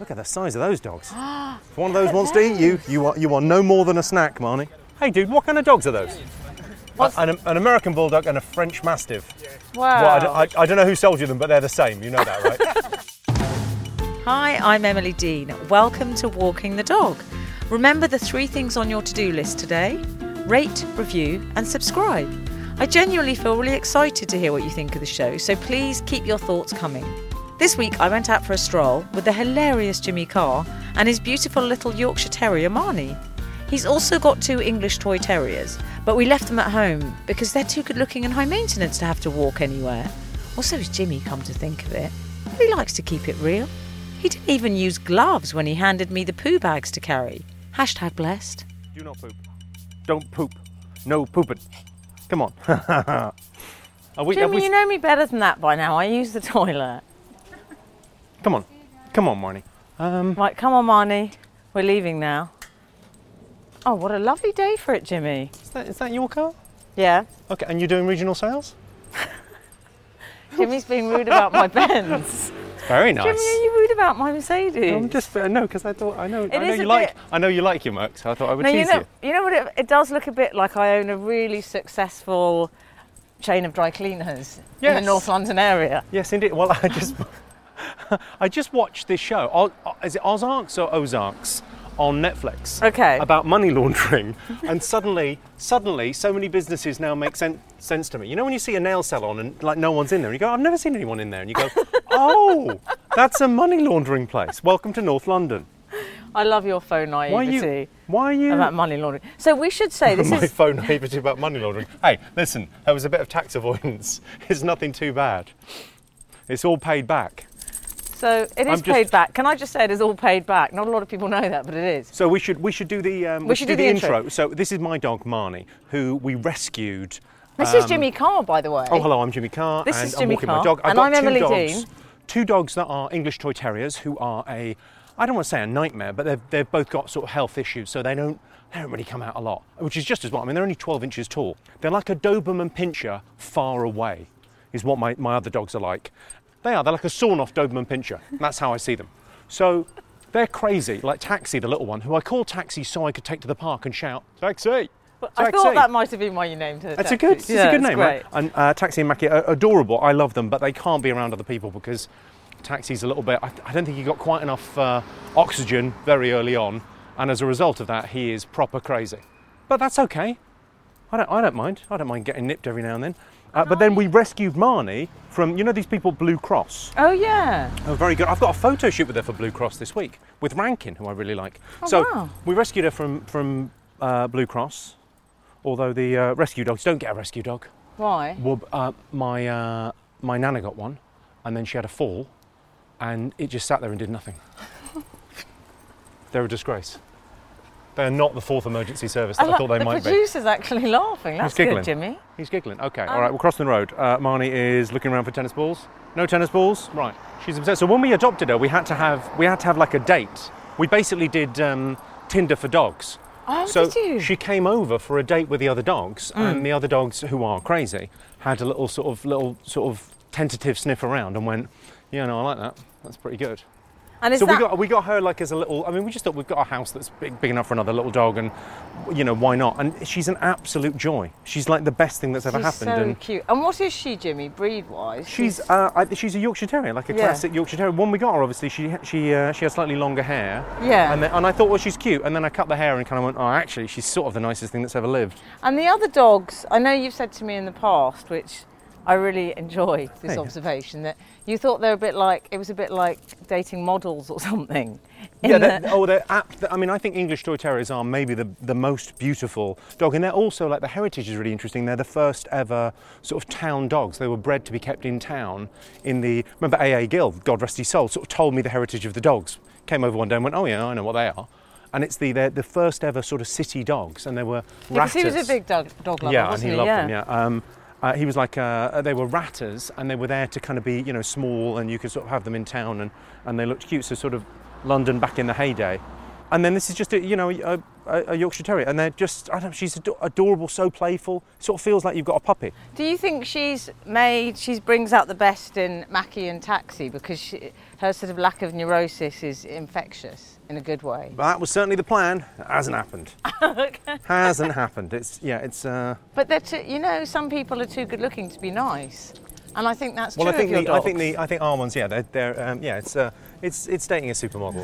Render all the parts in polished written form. Look at the size of those dogs. If one of those wants to eat you, you are no more than a snack, Marnie. Hey, dude, what kind of dogs are those? An American Bulldog and a French Mastiff. Wow. Well, I don't know who sold you them, but they're the same. You know that, right? Hi, I'm Emily Dean. Welcome to Walking the Dog. Remember the three things on your to-do list today? Rate, review and subscribe. I genuinely feel really excited to hear what you think of the show, so please keep your thoughts coming. This week I went out for a stroll with the hilarious Jimmy Carr and his beautiful little Yorkshire Terrier, Marnie. He's also got two English Toy Terriers, but we left them at home because they're too good-looking and high-maintenance to have to walk anywhere. Or so has Jimmy, come to think of it. He likes to keep it real. He didn't even use gloves when he handed me the poo bags to carry. Hashtag blessed. Do not poop. Don't poop. No pooping. Come on. Jimmy, you know me better than that by now. I use the toilet. Come on. Come on, Marnie. Right, come on, Marnie. We're leaving now. Oh, what a lovely day for it, Jimmy. Is that your car? Yeah. Okay, and you're doing regional sales? Jimmy's being rude about my Benz. Very nice. Jimmy, are you rude about my Mercedes? I'm just no, because I thought I know you like your Mercs. So I thought I would tease you. You know what? It does look a bit like I own a really successful chain of dry cleaners in the North London area. Yes, indeed. Well, I just watched this show. Is it Ozarks or Ozarks? On Netflix, about money laundering, and suddenly, so many businesses now make sense to me. You know when you see a nail salon and like no one's in there, and you go, I've never seen anyone in there, and you go, oh, that's a money laundering place. Welcome to North London. I love your phone naivety. Why are you about money laundering? So we should say this is my phone naivety about money laundering. Hey, listen, there was a bit of tax avoidance. It's nothing too bad. It's all paid back. So it is paid back. Can I just say it is all paid back? Not a lot of people know that, but it is. So we should do the intro. So this is my dog Marnie, who we rescued. This is Jimmy Carr, by the way. Oh, hello, I'm Jimmy Carr. This is Jimmy Carr. I'm walking my dog. And I'm Emily Dean. Two dogs that are English Toy Terriers, who are I don't want to say a nightmare, but they've both got sort of health issues, so they don't really come out a lot, which is just as well. I mean, they're only 12 inches tall. They're like a Doberman Pinscher far away, is what my other dogs are like. They're like a sawn-off Doberman Pinscher. That's how I see them. So they're crazy, like Taxi, the little one, who I call Taxi so I could take to the park and shout, Taxi! Well, Taxi. I thought that might have been why you named her Taxi. It's a good name, right? And Taxi and Mackey are adorable. I love them, but they can't be around other people because Taxi's a little bit... I don't think he got quite enough oxygen very early on, and as a result of that, he is proper crazy. But that's okay. I don't mind. I don't mind getting nipped every now and then. But then we rescued Marnie from, you know, these people, Blue Cross. Oh, yeah. Oh, very good. I've got a photo shoot with her for Blue Cross this week with Rankin, who I really like. Oh, so we rescued her from Blue Cross, although the rescue dogs don't get a rescue dog. Why? Well, my nana got one, and then she had a fall, and it just sat there and did nothing. They're a disgrace. They're not the fourth emergency service that I thought they might be. The producer's actually laughing. That's good, Jimmy. He's giggling. OK, all right, we're crossing the road. Marnie is looking around for tennis balls. No tennis balls? Right. She's obsessed. So when we adopted her, we had to have like a date. We basically did Tinder for dogs. Oh, so did you? She came over for a date with the other dogs, and the other dogs, who are crazy, had a little sort of tentative sniff around and went, yeah, no, I like that. That's pretty good. And we got her like as a little. I mean, we just thought we've got a house that's big enough for another little dog, and you know why not? And she's an absolute joy. She's like the best thing that's ever happened. So cute. And what is she, Jimmy, breed wise? She's a Yorkshire Terrier, like a classic Yorkshire Terrier. When we got her, obviously she has slightly longer hair. Yeah. And I thought, well, she's cute. And then I cut the hair and kind of went, oh, actually, she's sort of the nicest thing that's ever lived. And the other dogs, I know you've said to me in the past, which I really enjoyed this observation, that you thought it was a bit like dating models or something. Yeah, they're apt. I mean, I think English Toy Terriers are maybe the most beautiful dog, and they're also, like, the heritage is really interesting. They're the first ever sort of town dogs. They were bred to be kept in town remember A.A. Gill, God rest his soul, sort of told me the heritage of the dogs. Came over one day and went, oh yeah, I know what they are. And it's they're the first ever sort of city dogs, and they were rattas. Because he was a big dog lover, wasn't he? Yeah, and he loved them, yeah. He was like, they were rattas, and they were there to kind of be, you know, small, and you could sort of have them in town, and they looked cute, so sort of London back in the heyday. And then this is just, a, you know, a, a Yorkshire Terrier, and they're just, I don't know, she's adorable, so playful. It sort of feels like you've got a puppy. Do you think she brings out the best in Mackey and Taxi because her sort of lack of neurosis is infectious in a good way? Well, that was certainly the plan. It hasn't happened. Okay. Hasn't happened. But they're some people are too good looking to be nice. And I think that's true of your dogs. I think Armand's, yeah, they're it's dating a supermodel.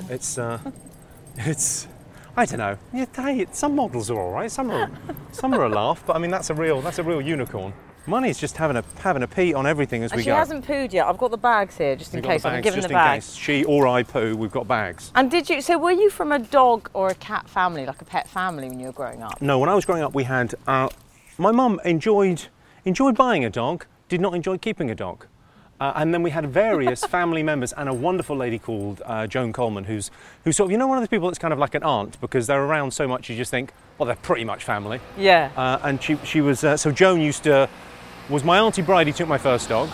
I don't know. Yeah, some models are all right. Some are a laugh. But I mean, that's a real unicorn. Money's just having a pee on everything as we go. She hasn't pooed yet. I've got the bags here just in case. I'm giving the bags. Just in case she or I poo, we've got bags. And did you? So were you from a dog or a cat family, like a pet family, when you were growing up? No, when I was growing up, we had. My mum enjoyed buying a dog. Did not enjoy keeping a dog. And then we had various family members and a wonderful lady called Joan Coleman, who's sort of, one of those people that's kind of like an aunt because they're around so much you just think, well, they're pretty much family. Yeah. And she was, so Joan was my auntie Bridie took my first dog,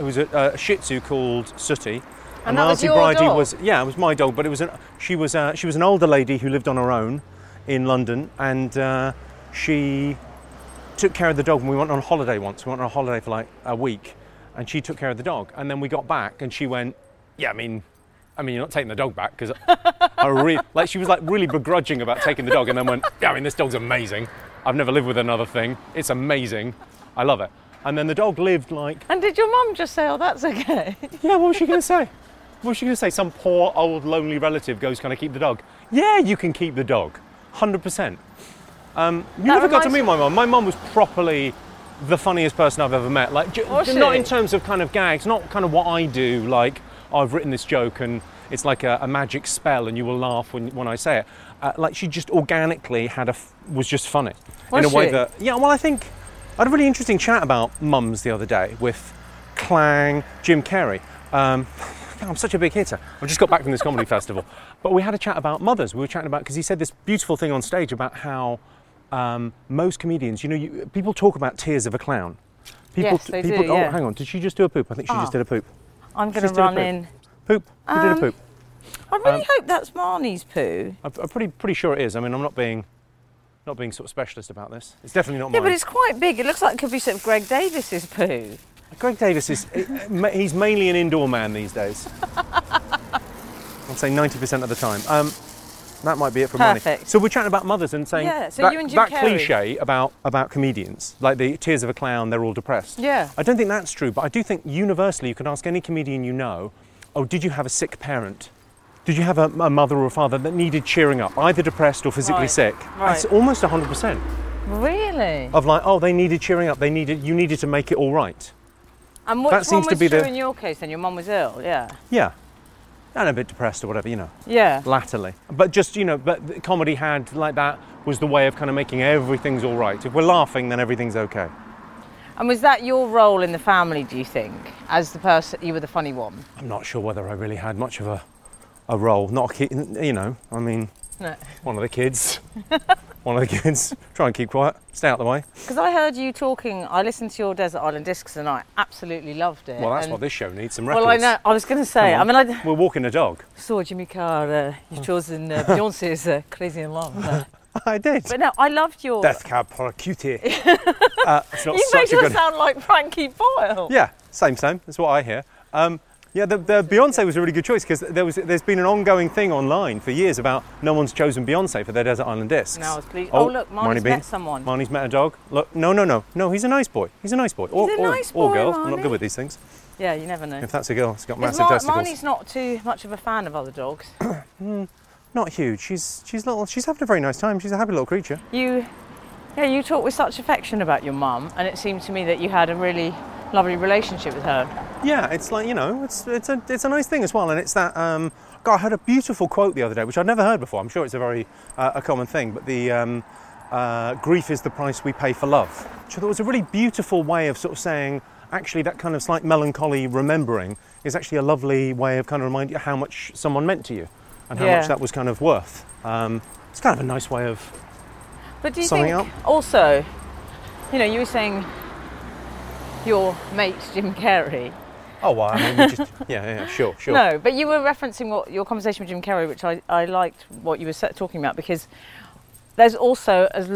who was a Shih Tzu called Sooty. And my auntie Bridie was, yeah, it was my dog, but it was she was an older lady who lived on her own in London, and she took care of the dog when we went on holiday once. We went on a holiday for like a week. And she took care of the dog. And then we got back and she went, yeah, I mean, you're not taking the dog back because she was like really begrudging about taking the dog and then went, yeah, I mean, this dog's amazing. I've never lived with another thing. It's amazing. I love it. And then the dog lived like... And did your mum just say, oh, that's okay? Yeah, what was she going to say? What was she going to say? Some poor old lonely relative goes, can I keep the dog? Yeah, you can keep the dog. 100%. You never got to meet my mum. My mum was properly... the funniest person I've ever met. Like, not in terms of kind of gags, not kind of what I do, like, oh, I've written this joke and it's like a magic spell and you will laugh when I say it. Like, she just organically was just funny. Was in a way she? That... Yeah, well, I think... I had a really interesting chat about mums the other day with Clang, Jim Carrey. I'm such a big hitter. I've just got back from this comedy festival. But we had a chat about mothers. We were chatting about... Because he said this beautiful thing on stage about how... most comedians, people talk about tears of a clown. Yes, they do. Oh, hang on, did she just do a poop? I think she just did a poop. I'm going to run in. Poop. Who did a poop? I really hope that's Marnie's poo. I'm pretty sure it is. I mean, I'm not being sort of specialist about this. It's definitely not mine. Yeah, but it's quite big. It looks like it could be sort of Greg Davies's poo. Greg Davies is he's mainly an indoor man these days. I'd say 90% of the time. That might be it for Marnie. Perfect. So we're chatting about mothers and saying that cliche about comedians, like the tears of a clown, they're all depressed. Yeah. I don't think that's true, but I do think universally you can ask any comedian you know, oh, did you have a sick parent? Did you have a mother or a father that needed cheering up, either depressed or physically sick? Right. It's almost 100%. Really? Of like, oh, they needed cheering up. You needed to make it all right. And what seems to be true in your case then? Your mum was ill, yeah. Yeah. And a bit depressed or whatever, Yeah. Latterly. But just, but comedy had, like that, was the way of kind of making everything's all right. If we're laughing, then everything's okay. And was that your role in the family, do you think? As the person, you were the funny one? I'm not sure whether I really had much of a role. Not a kid, I mean... No. One of the kids. Try and keep quiet. Stay out of the way. Because I heard you talking. I listened to your Desert Island Discs and I absolutely loved it. Well, that's what this show needs, some records. Well, I know. I was going to say. I mean, we're walking a dog. Saw Jimmy Carr. You've chosen Beyonce's Crazy in Love. I did. But no, I loved your Death Cab for a Cutie. It's not you made her sound like Frankie Boyle. Yeah, same. That's what I hear. Yeah, the Beyonce was a really good choice because there's been an ongoing thing online for years about no one's chosen Beyonce for their Desert Island Discs. No, please. Oh look, Marnie's met someone. Marnie's met a dog. Look, no, he's a nice boy. Or girls. Marnie. I'm not good with these things. Yeah, you never know. If that's a girl, it's got massive testicles. Marnie's not too much of a fan of other dogs. Not huge. She's little. She's having a very nice time. She's a happy little creature. You talk with such affection about your mum, and it seemed to me that you had a really lovely relationship with her. Yeah, it's like, it's a nice thing as well, and it's that, God, I heard a beautiful quote the other day, which I'd never heard before. I'm sure it's a very a common thing, but the grief is the price we pay for love. So there was a really beautiful way of sort of saying, actually, that kind of slight melancholy remembering is actually a lovely way of kind of reminding you how much someone meant to you and how much that was kind of worth. It's kind of a nice way of summing up. But do you think also, you were saying... your mate Jim Carrey. Oh, well, I mean, sure. No, but you were referencing your conversation with Jim Carrey, which I liked what you were talking about because There's also, as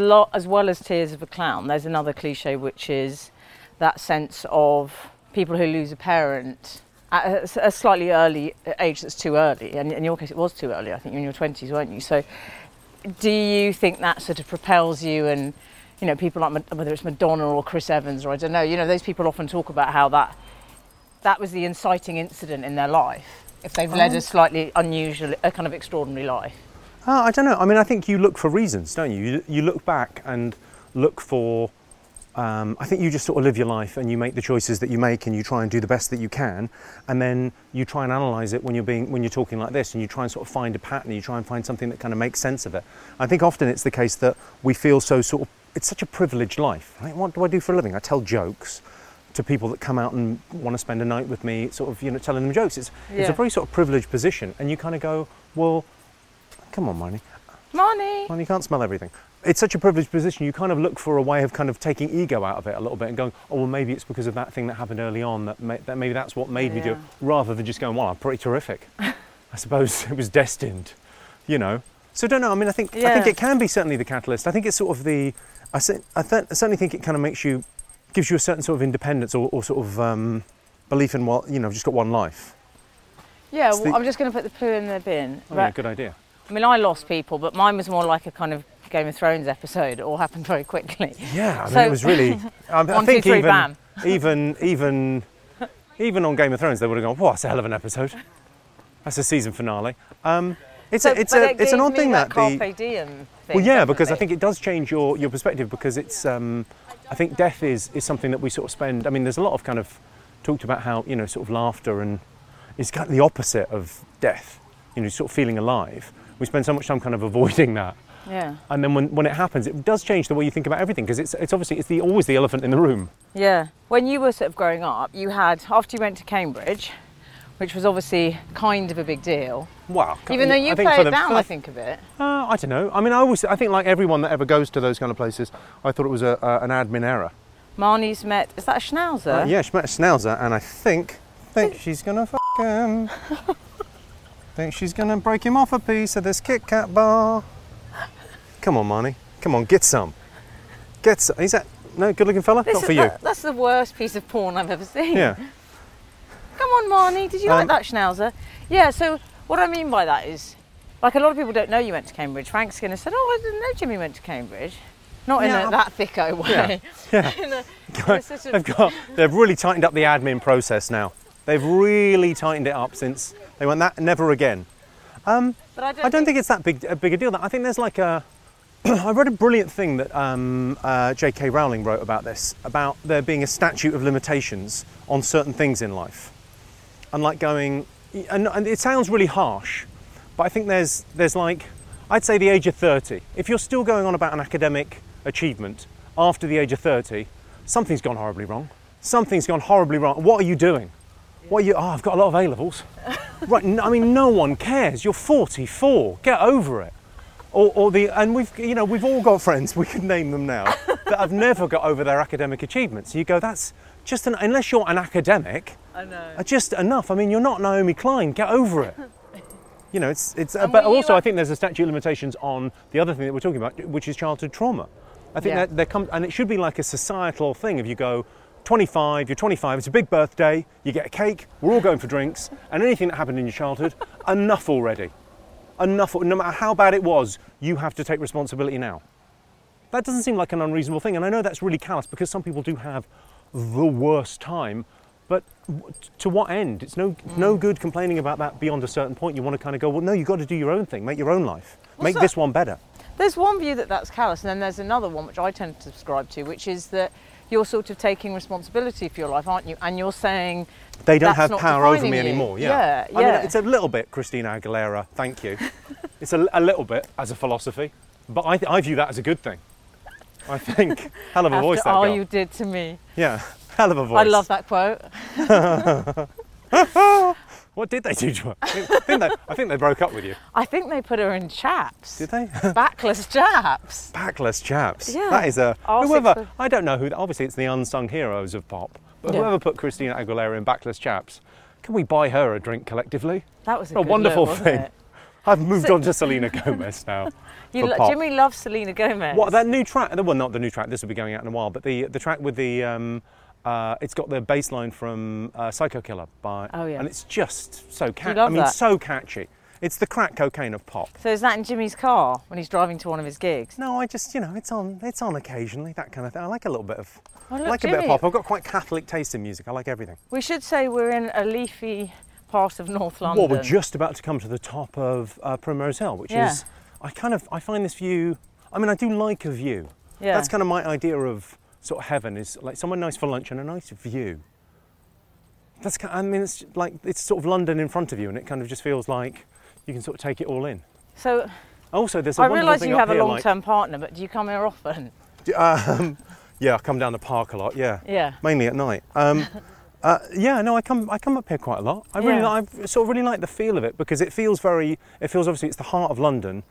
well as Tears of a Clown, there's another cliche, which is that sense of people who lose a parent at a slightly early age that's too early. And in your case, it was too early. I think you were in your 20s, weren't you? So do you think that sort of propels you? And, you know, people like, whether it's Madonna or Chris Evans, or I don't know, you know, those people often talk about how that was the inciting incident in their life, if they've led a slightly unusual, a kind of extraordinary life. I don't know. I mean, I think you look for reasons, don't you? You look back and look for... I think you just sort of live your life and you make the choices that you make and you try and do the best that you can, and then you try and analyse it when you're talking like this, and you try and sort of find a pattern, you try and find something that kind of makes sense of it. I think often it's the case that we feel so sort of... It's such a privileged life. Right? What do I do for a living? I tell jokes to people that come out and want to spend a night with me, sort of, you know, telling them jokes. It's a very sort of privileged position, and you kind of go, well, come on, Marnie. Marnie, you can't smell everything. It's such a privileged position, you kind of look for a way of kind of taking ego out of it a little bit and going, oh, well, maybe it's because of that thing that happened early on, that maybe that's what made me do it, rather than just going, well, I'm pretty terrific. I suppose it was destined, you know. So I don't know, I mean, I think it can be certainly the catalyst. I think it's sort of I certainly think it kind of gives you a certain sort of independence or sort of belief in, well, you know, I've just got one life. Yeah, well, I'm just going to put the poo in the bin. Oh, yeah, good idea. I mean, I lost people, but mine was more like a kind of Game of Thrones episode. It all happened very quickly. Yeah, I mean, it was really... I think 2, 3, bam. even on Game of Thrones, they would have gone, "What's a hell of an episode. That's a season finale." It's an odd thing that carpe diem thing, well, yeah, definitely. Because I think it does change your perspective, because it's... I think death is something that we sort of spend... I mean, there's a lot of kind of... talked about how, you know, sort of laughter and... It's kind of the opposite of death. You know, sort of feeling alive. We spend so much time kind of avoiding that. Yeah. And then when it happens, it does change the way you think about everything, because it's obviously always the elephant in the room. Yeah. When you were sort of growing up, you had, after you went to Cambridge, which was obviously kind of a big deal. Wow. Even though you played it down, I think, a bit. I don't know. I mean, I think like everyone that ever goes to those kind of places, I thought it was an admin error. Marnie's met, is that a schnauzer? Yeah, she met a schnauzer, and I think she's going to fuck him. I think she's going to break him off a piece of this Kit Kat bar. Come on, Marnie. Come on, get some. Get some. Is that... No, good-looking fella? Not for you. That's the worst piece of porn I've ever seen. Yeah. Come on, Marnie. Did you like that schnauzer? Yeah, so what I mean by that is... Like, a lot of people don't know you went to Cambridge. Frank Skinner said, oh, I didn't know Jimmy went to Cambridge. Not in that thicko way. Yeah. They've really tightened up the admin process now. They've really tightened it up since... They went that never again. But I don't think it's that big a deal. I think there's like a... I read a brilliant thing that J.K. Rowling wrote about this, about there being a statute of limitations on certain things in life. And like going... And it sounds really harsh, but I think there's like... I'd say the age of 30. If you're still going on about an academic achievement after the age of 30, something's gone horribly wrong. Something's gone horribly wrong. What are you doing? What are you... Oh, I've got a lot of A-levels. Right, I mean, no one cares. You're 44. Get over it. And we've all got friends, we could name them now, that have never got over their academic achievements. You go, that's just unless you're an academic. I know. Just enough. I mean, you're not Naomi Klein. Get over it. You know, it's. But also, I think there's a statute of limitations on the other thing that we're talking about, which is childhood trauma. I think that there comes, and it should be like a societal thing. If you go 25, you're 25. It's a big birthday. You get a cake. We're all going for drinks. And anything that happened in your childhood, enough already. Enough, no matter how bad it was, you have to take responsibility now. That doesn't seem like an unreasonable thing, and I know that's really callous because some people do have the worst time, but to what end? It's no good complaining about that beyond a certain point. You want to kind of go, well, no, you've got to do your own thing, make your own life, make this one better. There's one view that's callous, and then there's another one which I tend to subscribe to, which is that you're sort of taking responsibility for your life, aren't you? And you're saying... They don't have power over me anymore. Yeah. I mean, it's a little bit Christina Aguilera, thank you. It's a little bit as a philosophy, but I view that as a good thing. I think, hell of a voice that girl. After all you did to me. Yeah, hell of a voice. I love that quote. What did they do to her? I think they broke up with you. I think they put her in chaps. Did they? Backless chaps. Backless chaps. Yeah. That is whoever, I don't know who, obviously it's the unsung heroes of pop. But whoever put Christina Aguilera in backless chaps, can we buy her a drink collectively? That was a wonderful thing. It? I've moved on to Selena Gomez now. Jimmy loves Selena Gomez. What, that new track? Well, not the new track. This will be going out in a while. But the track with the it's got the bass line from Psycho Killer by. Oh yeah. And it's just so catchy. So catchy. It's the crack cocaine of pop. So is that in Jimmy's car when he's driving to one of his gigs? No, I just, it's on occasionally, that kind of thing. I like a little bit of, a bit of pop. I've got quite Catholic taste in music. I like everything. We should say we're in a leafy part of North London. Well, we're just about to come to the top of Primrose Hill, which is, I find this view, I do like a view. Yeah. That's kind of my idea of sort of heaven, is like somewhere nice for lunch and a nice view. That's kind of, it's like, it's sort of London in front of you, and it kind of just feels like, you can sort of take it all in. So, also, there's a wonderful thing. I realise you have a long-term partner, but do you come here often? Yeah, I come down the park a lot. Yeah. Yeah. Mainly at night. I come up here quite a lot. I really like the feel of it, because it feels very. It feels, obviously, it's the heart of London,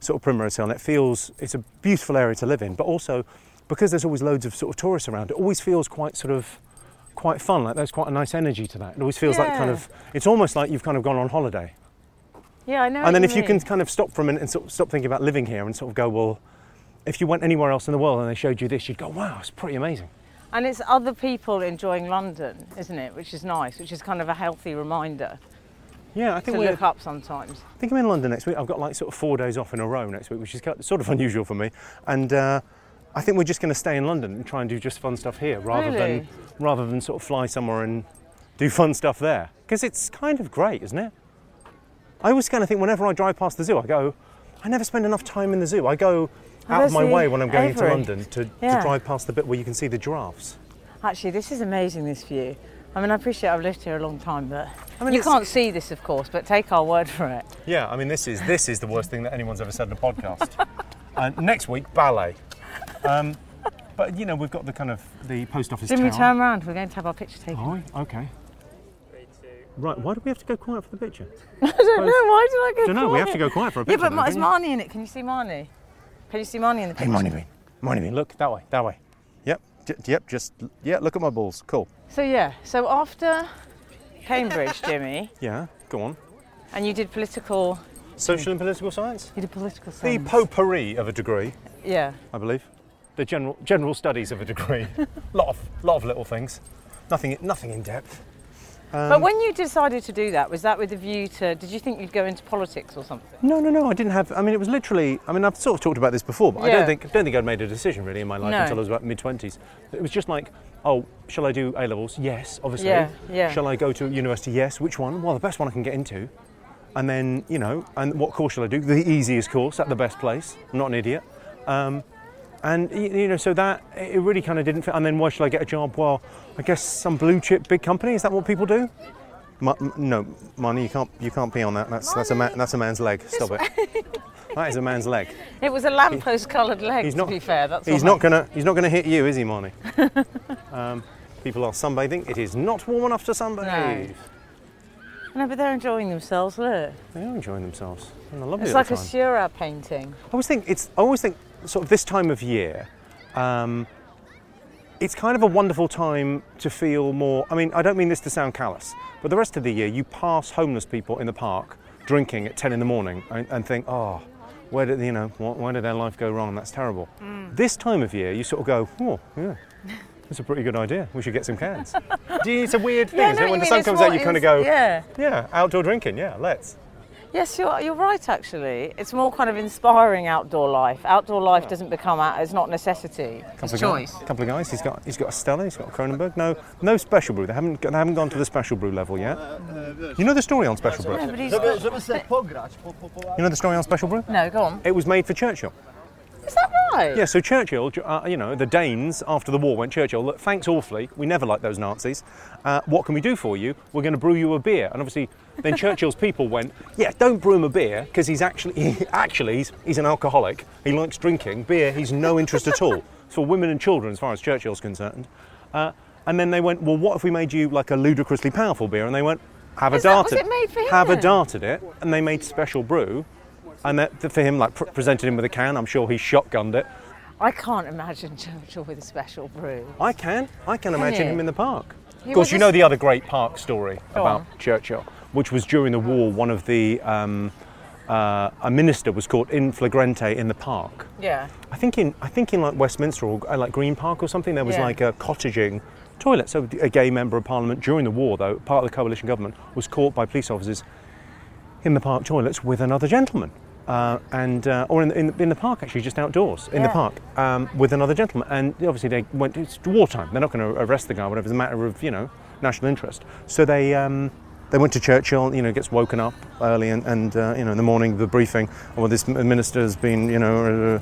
sort of Primrose Hill, and it feels it's a beautiful area to live in. But also, because there's always loads of sort of tourists around, it always feels quite sort of. Quite fun. Like there's quite a nice energy to that. It always feels like kind of. It's almost like you've kind of gone on holiday. Yeah, I know. And then if you can kind of stop for a minute and sort of stop thinking about living here and sort of go, well, if you went anywhere else in the world and they showed you this, you'd go, wow, it's pretty amazing. And it's other people enjoying London, isn't it? Which is nice, which is kind of a healthy reminder. Yeah, I think we look up sometimes. I think I'm in London next week. I've got like sort of 4 days off in a row next week, which is sort of unusual for me. And I think we're just going to stay in London and try and do just fun stuff here, rather than sort of fly somewhere and do fun stuff there, because it's kind of great, isn't it? I always kind of think whenever I drive past the zoo, I go, I never spend enough time in the zoo. I go out of my way when I'm going into London to drive past the bit where you can see the giraffes. Actually, this is amazing, this view. I appreciate I've lived here a long time, but you can't see this, of course, but take our word for it. Yeah, this is the worst thing that anyone's ever said in a podcast. Next week, ballet. But, we've got the kind of the post office tower. Didn't we turn around? We're going to have our picture taken. Oh, okay. Right, why do we have to go quiet for the picture? I don't know, why did I go quiet? We have to go quiet for a picture. Yeah, but there's Marnie in it. Can you see Marnie? Can you see Marnie in the picture? Hey, Marnie Bean, look, that way. Yep, look at my balls, cool. So, after Cambridge, Jimmy. Yeah, go on. And you did Social and political science? You did political science. The potpourri of a degree. Yeah. I believe. The general studies of a degree. lot of little things. Nothing in depth. But when you decided to do that, was that with a view to, did you think you'd go into politics or something? No, I didn't have, it was literally, I've sort of talked about this before, but I don't think I'd made a decision really in my life until I was about mid-20s. It was just like, oh, shall I do A-levels? Yes, obviously. Yeah. Shall I go to university? Yes. Which one? Well, the best one I can get into. And then, and what course shall I do? The easiest course at the best place. I'm not an idiot. So that, it really kind of didn't fit. And then why should I get a job? Well, I guess some blue chip big company. Is that what people do? No, Marnie, you can't pee on that. That's a man's leg. Stop it. That is a man's leg. It was a lamppost coloured leg. To be fair, that's. He's not gonna hit you, is he, Marnie? People are sunbathing. It is not warm enough to sunbathe. No, but they're enjoying themselves. Look. They are enjoying themselves. And I love it. It's like a Seurat painting. I always think. Sort of this time of year, it's kind of a wonderful time to feel more. I don't mean this to sound callous, but the rest of the year you pass homeless people in the park drinking at 10 in the morning and think, oh, why did their life go wrong? That's terrible. Mm. This time of year you sort of go, oh, yeah, that's a pretty good idea. We should get some cans. It's a weird thing. When the sun comes out, you kind of go, yeah, outdoor drinking, yeah, let's. Yes, you're right, actually. It's more kind of inspiring outdoor life. Outdoor life doesn't become, it's not necessity, it's choice. A couple of guys, he's got a Stella, he's got a Kronenberg. No Special Brew, they haven't gone to the Special Brew level yet. You know the story on Special Brew? You know the story on Special Brew? No, go on. It was made for Churchill. Is that right? Yeah, so Churchill, the Danes, after the war, went, Churchill, look, thanks awfully, we never liked those Nazis. What can we do for you? We're going to brew you a beer. And obviously, then Churchill's people went, yeah, don't brew him a beer, because he's an alcoholic. He likes drinking. Beer, he's no interest at all. It's for women and children, as far as Churchill's concerned. And then they went, well, what if we made you, like, a ludicrously powerful beer? And they went, have a dart at it. And they made Special Brew. And that for him, like, presented him with a can. I'm sure he shotgunned it. I can't imagine Churchill with a Special Brew. I can imagine him in the park. Of course, the other great park story about Churchill, which was during the war, one of the a minister was caught in flagrante in the park. Yeah. I think in like Westminster or like Green Park or something, there was like a cottaging toilet. So a gay member of parliament during the war, though, part of the coalition government, was caught by police officers in the park toilets with another gentleman. Or in the park, actually, just outdoors, in the park, with another gentleman. And obviously they went, it's wartime, they're not going to arrest the guy, whatever, it's a matter of, you know, national interest. So they went to Churchill, you know, gets woken up early and you know, in the morning, the briefing, well, this minister has been, you know,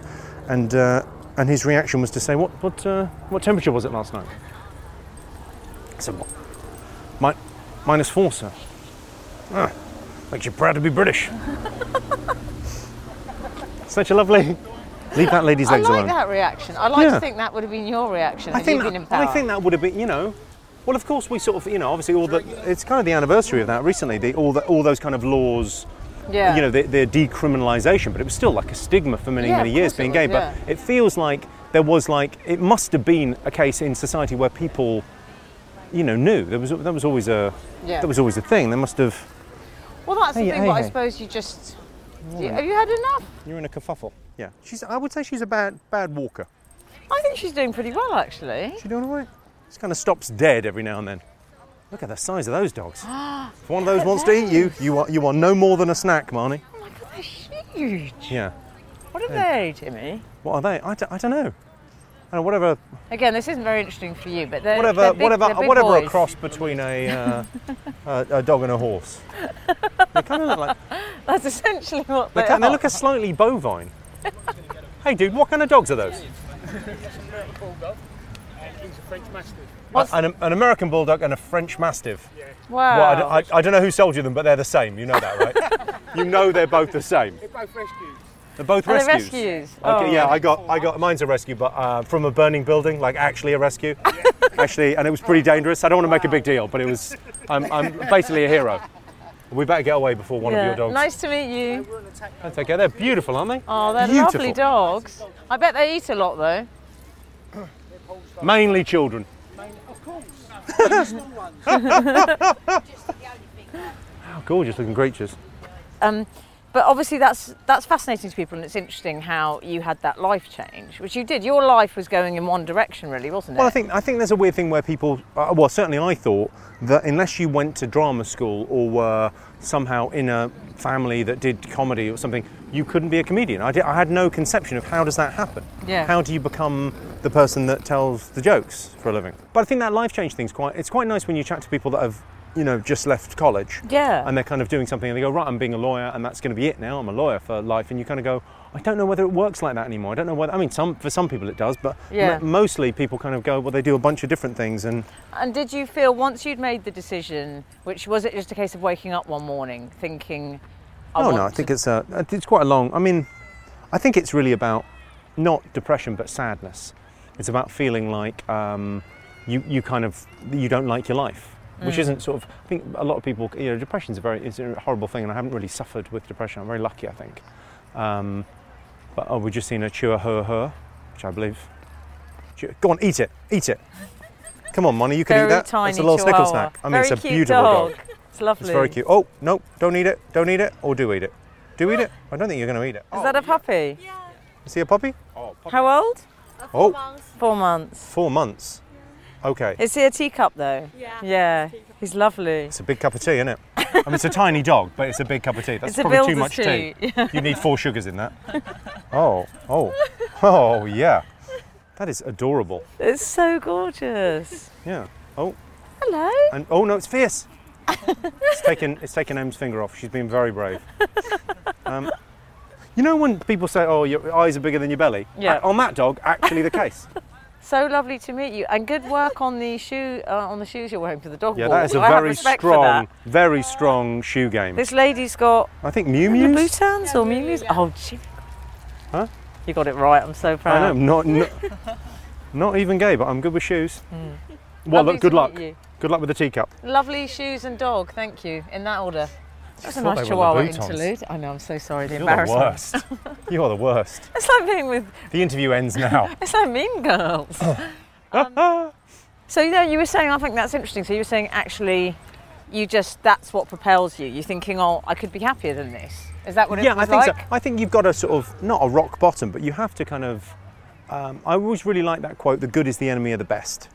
and his reaction was to say, what temperature was it last night? I said, what? -4, sir. Ah, makes you proud to be British. Such a lovely... Leave that lady's legs alone. I like that reaction. I like to think that would have been your reaction if you'd been in power. I think that would have been, you know... Well, of course, we sort of, you know, obviously all the... It's kind of the anniversary of that recently, all those kind of laws, you know, their decriminalisation, but it was still like a stigma for many, many years being gay. But it feels like there was like... It must have been a case in society where people, you know, knew. There was always a... Yeah. That was always a thing. They must have... Well, that's the thing, but I suppose you just... Have you had enough? You're in a kerfuffle. Yeah. I would say she's a bad walker. I think she's doing pretty well, actually. She's doing all right. She kind of stops dead every now and then. Look at the size of those dogs. If one of those wants to eat you, you are no more than a snack, Marnie. Oh, my God, they're huge. Yeah. What are they, Jimmy? What are they? I don't know. And whatever. Again, this isn't very interesting for you, but they're big, whatever boys. A cross between a dog and a horse. They kind of look like. That's essentially what they are. They look a slightly bovine. Hey, dude, what kind of dogs are those? An American bulldog and a French mastiff. Yeah. Wow. Well, I don't know who sold you them, but they're the same. You know that, right? You know they're both the same. They're both rescues. They're both rescues. They're rescues. Okay, yeah, I got. Mine's a rescue, but from a burning building, like actually a rescue, and it was pretty dangerous. I don't want to make a big deal, but it was. I'm basically a hero. We better get away before one of your dogs. Nice to meet you. That's okay. They're beautiful, aren't they? Oh, they're lovely dogs. I bet they eat a lot though. Mainly children. Of course. Small ones. How gorgeous looking creatures. But obviously that's fascinating to people, and it's interesting how you had that life change, which you did. Your life was going in one direction, really, wasn't it? Well, I think there's a weird thing where people, well, certainly I thought that unless you went to drama school or were somehow in a family that did comedy or something, you couldn't be a comedian. I had no conception of how does that happen? Yeah. How do you become the person that tells the jokes for a living? But I think that life change thing's it's quite nice when you chat to people that have, you know, just left college, and they're kind of doing something, and they go, right, I'm being a lawyer, and that's going to be it now. I'm a lawyer for life, and you kind of go, I don't know whether it works like that anymore. I don't know whether. I mean, for some people it does, but mostly people kind of go, well, they do a bunch of different things, and did you feel once you'd made the decision, which was it just a case of waking up one morning thinking? I think it's quite a long. I mean, I think it's really about not depression but sadness. It's about feeling like you don't like your life. Which isn't sort of, I think a lot of people, you know, depression's it's a horrible thing, and I haven't really suffered with depression. I'm very lucky, I think. But we've just seen a chua-hua-hua, which I believe. Go on, eat it. Come on, Marnie, you can eat that. Tiny it's a little chihuahua. Snickle snack. I mean, very it's a beautiful dog. It's lovely. It's very cute. Oh, no, don't eat it, or do eat it. Do eat it? I don't think you're going to eat it. Is that a puppy? Yeah. Is he a puppy? Oh, puppy. How old? 4 months. 4 months. 4 months. Okay. Is he a teacup though? Yeah. Yeah. He's lovely. It's a big cup of tea, isn't it? I mean, it's a tiny dog, but it's a big cup of tea. That's probably too much tea. You need 4 sugars in that. Oh, yeah. That is adorable. It's so gorgeous. Yeah. Oh. Hello. And oh no, it's fierce. It's taken Em's finger off. She's been very brave. You know when people say, "Oh, your eyes are bigger than your belly"? Yeah. On that dog, actually, the case. So lovely to meet you, and good work on the shoes you're wearing for the dog. Yeah, that is a very strong shoe game. This lady's got, I think, Miu Miu's? Boutons or Miu Miu's? Oh, gee. Huh? You got it right. I'm so proud. I know. Not even gay, but I'm good with shoes. Mm. Well, look. Good luck. Good luck with the teacup. Lovely shoes and dog. Thank you. In that order. That's a nice chihuahua interlude. I know, I'm so sorry, the embarrassment. You're the worst. You're the worst. It's like being with... The interview ends now. It's like Mean Girls. So, you know, you were saying, I think that's interesting, so you were saying actually, that's what propels you. You're thinking, oh, I could be happier than this. Is that what it was like? Yeah, I think so. I think you've got to sort of, not a rock bottom, but you have to kind of, I always really like that quote, the good is the enemy of the best.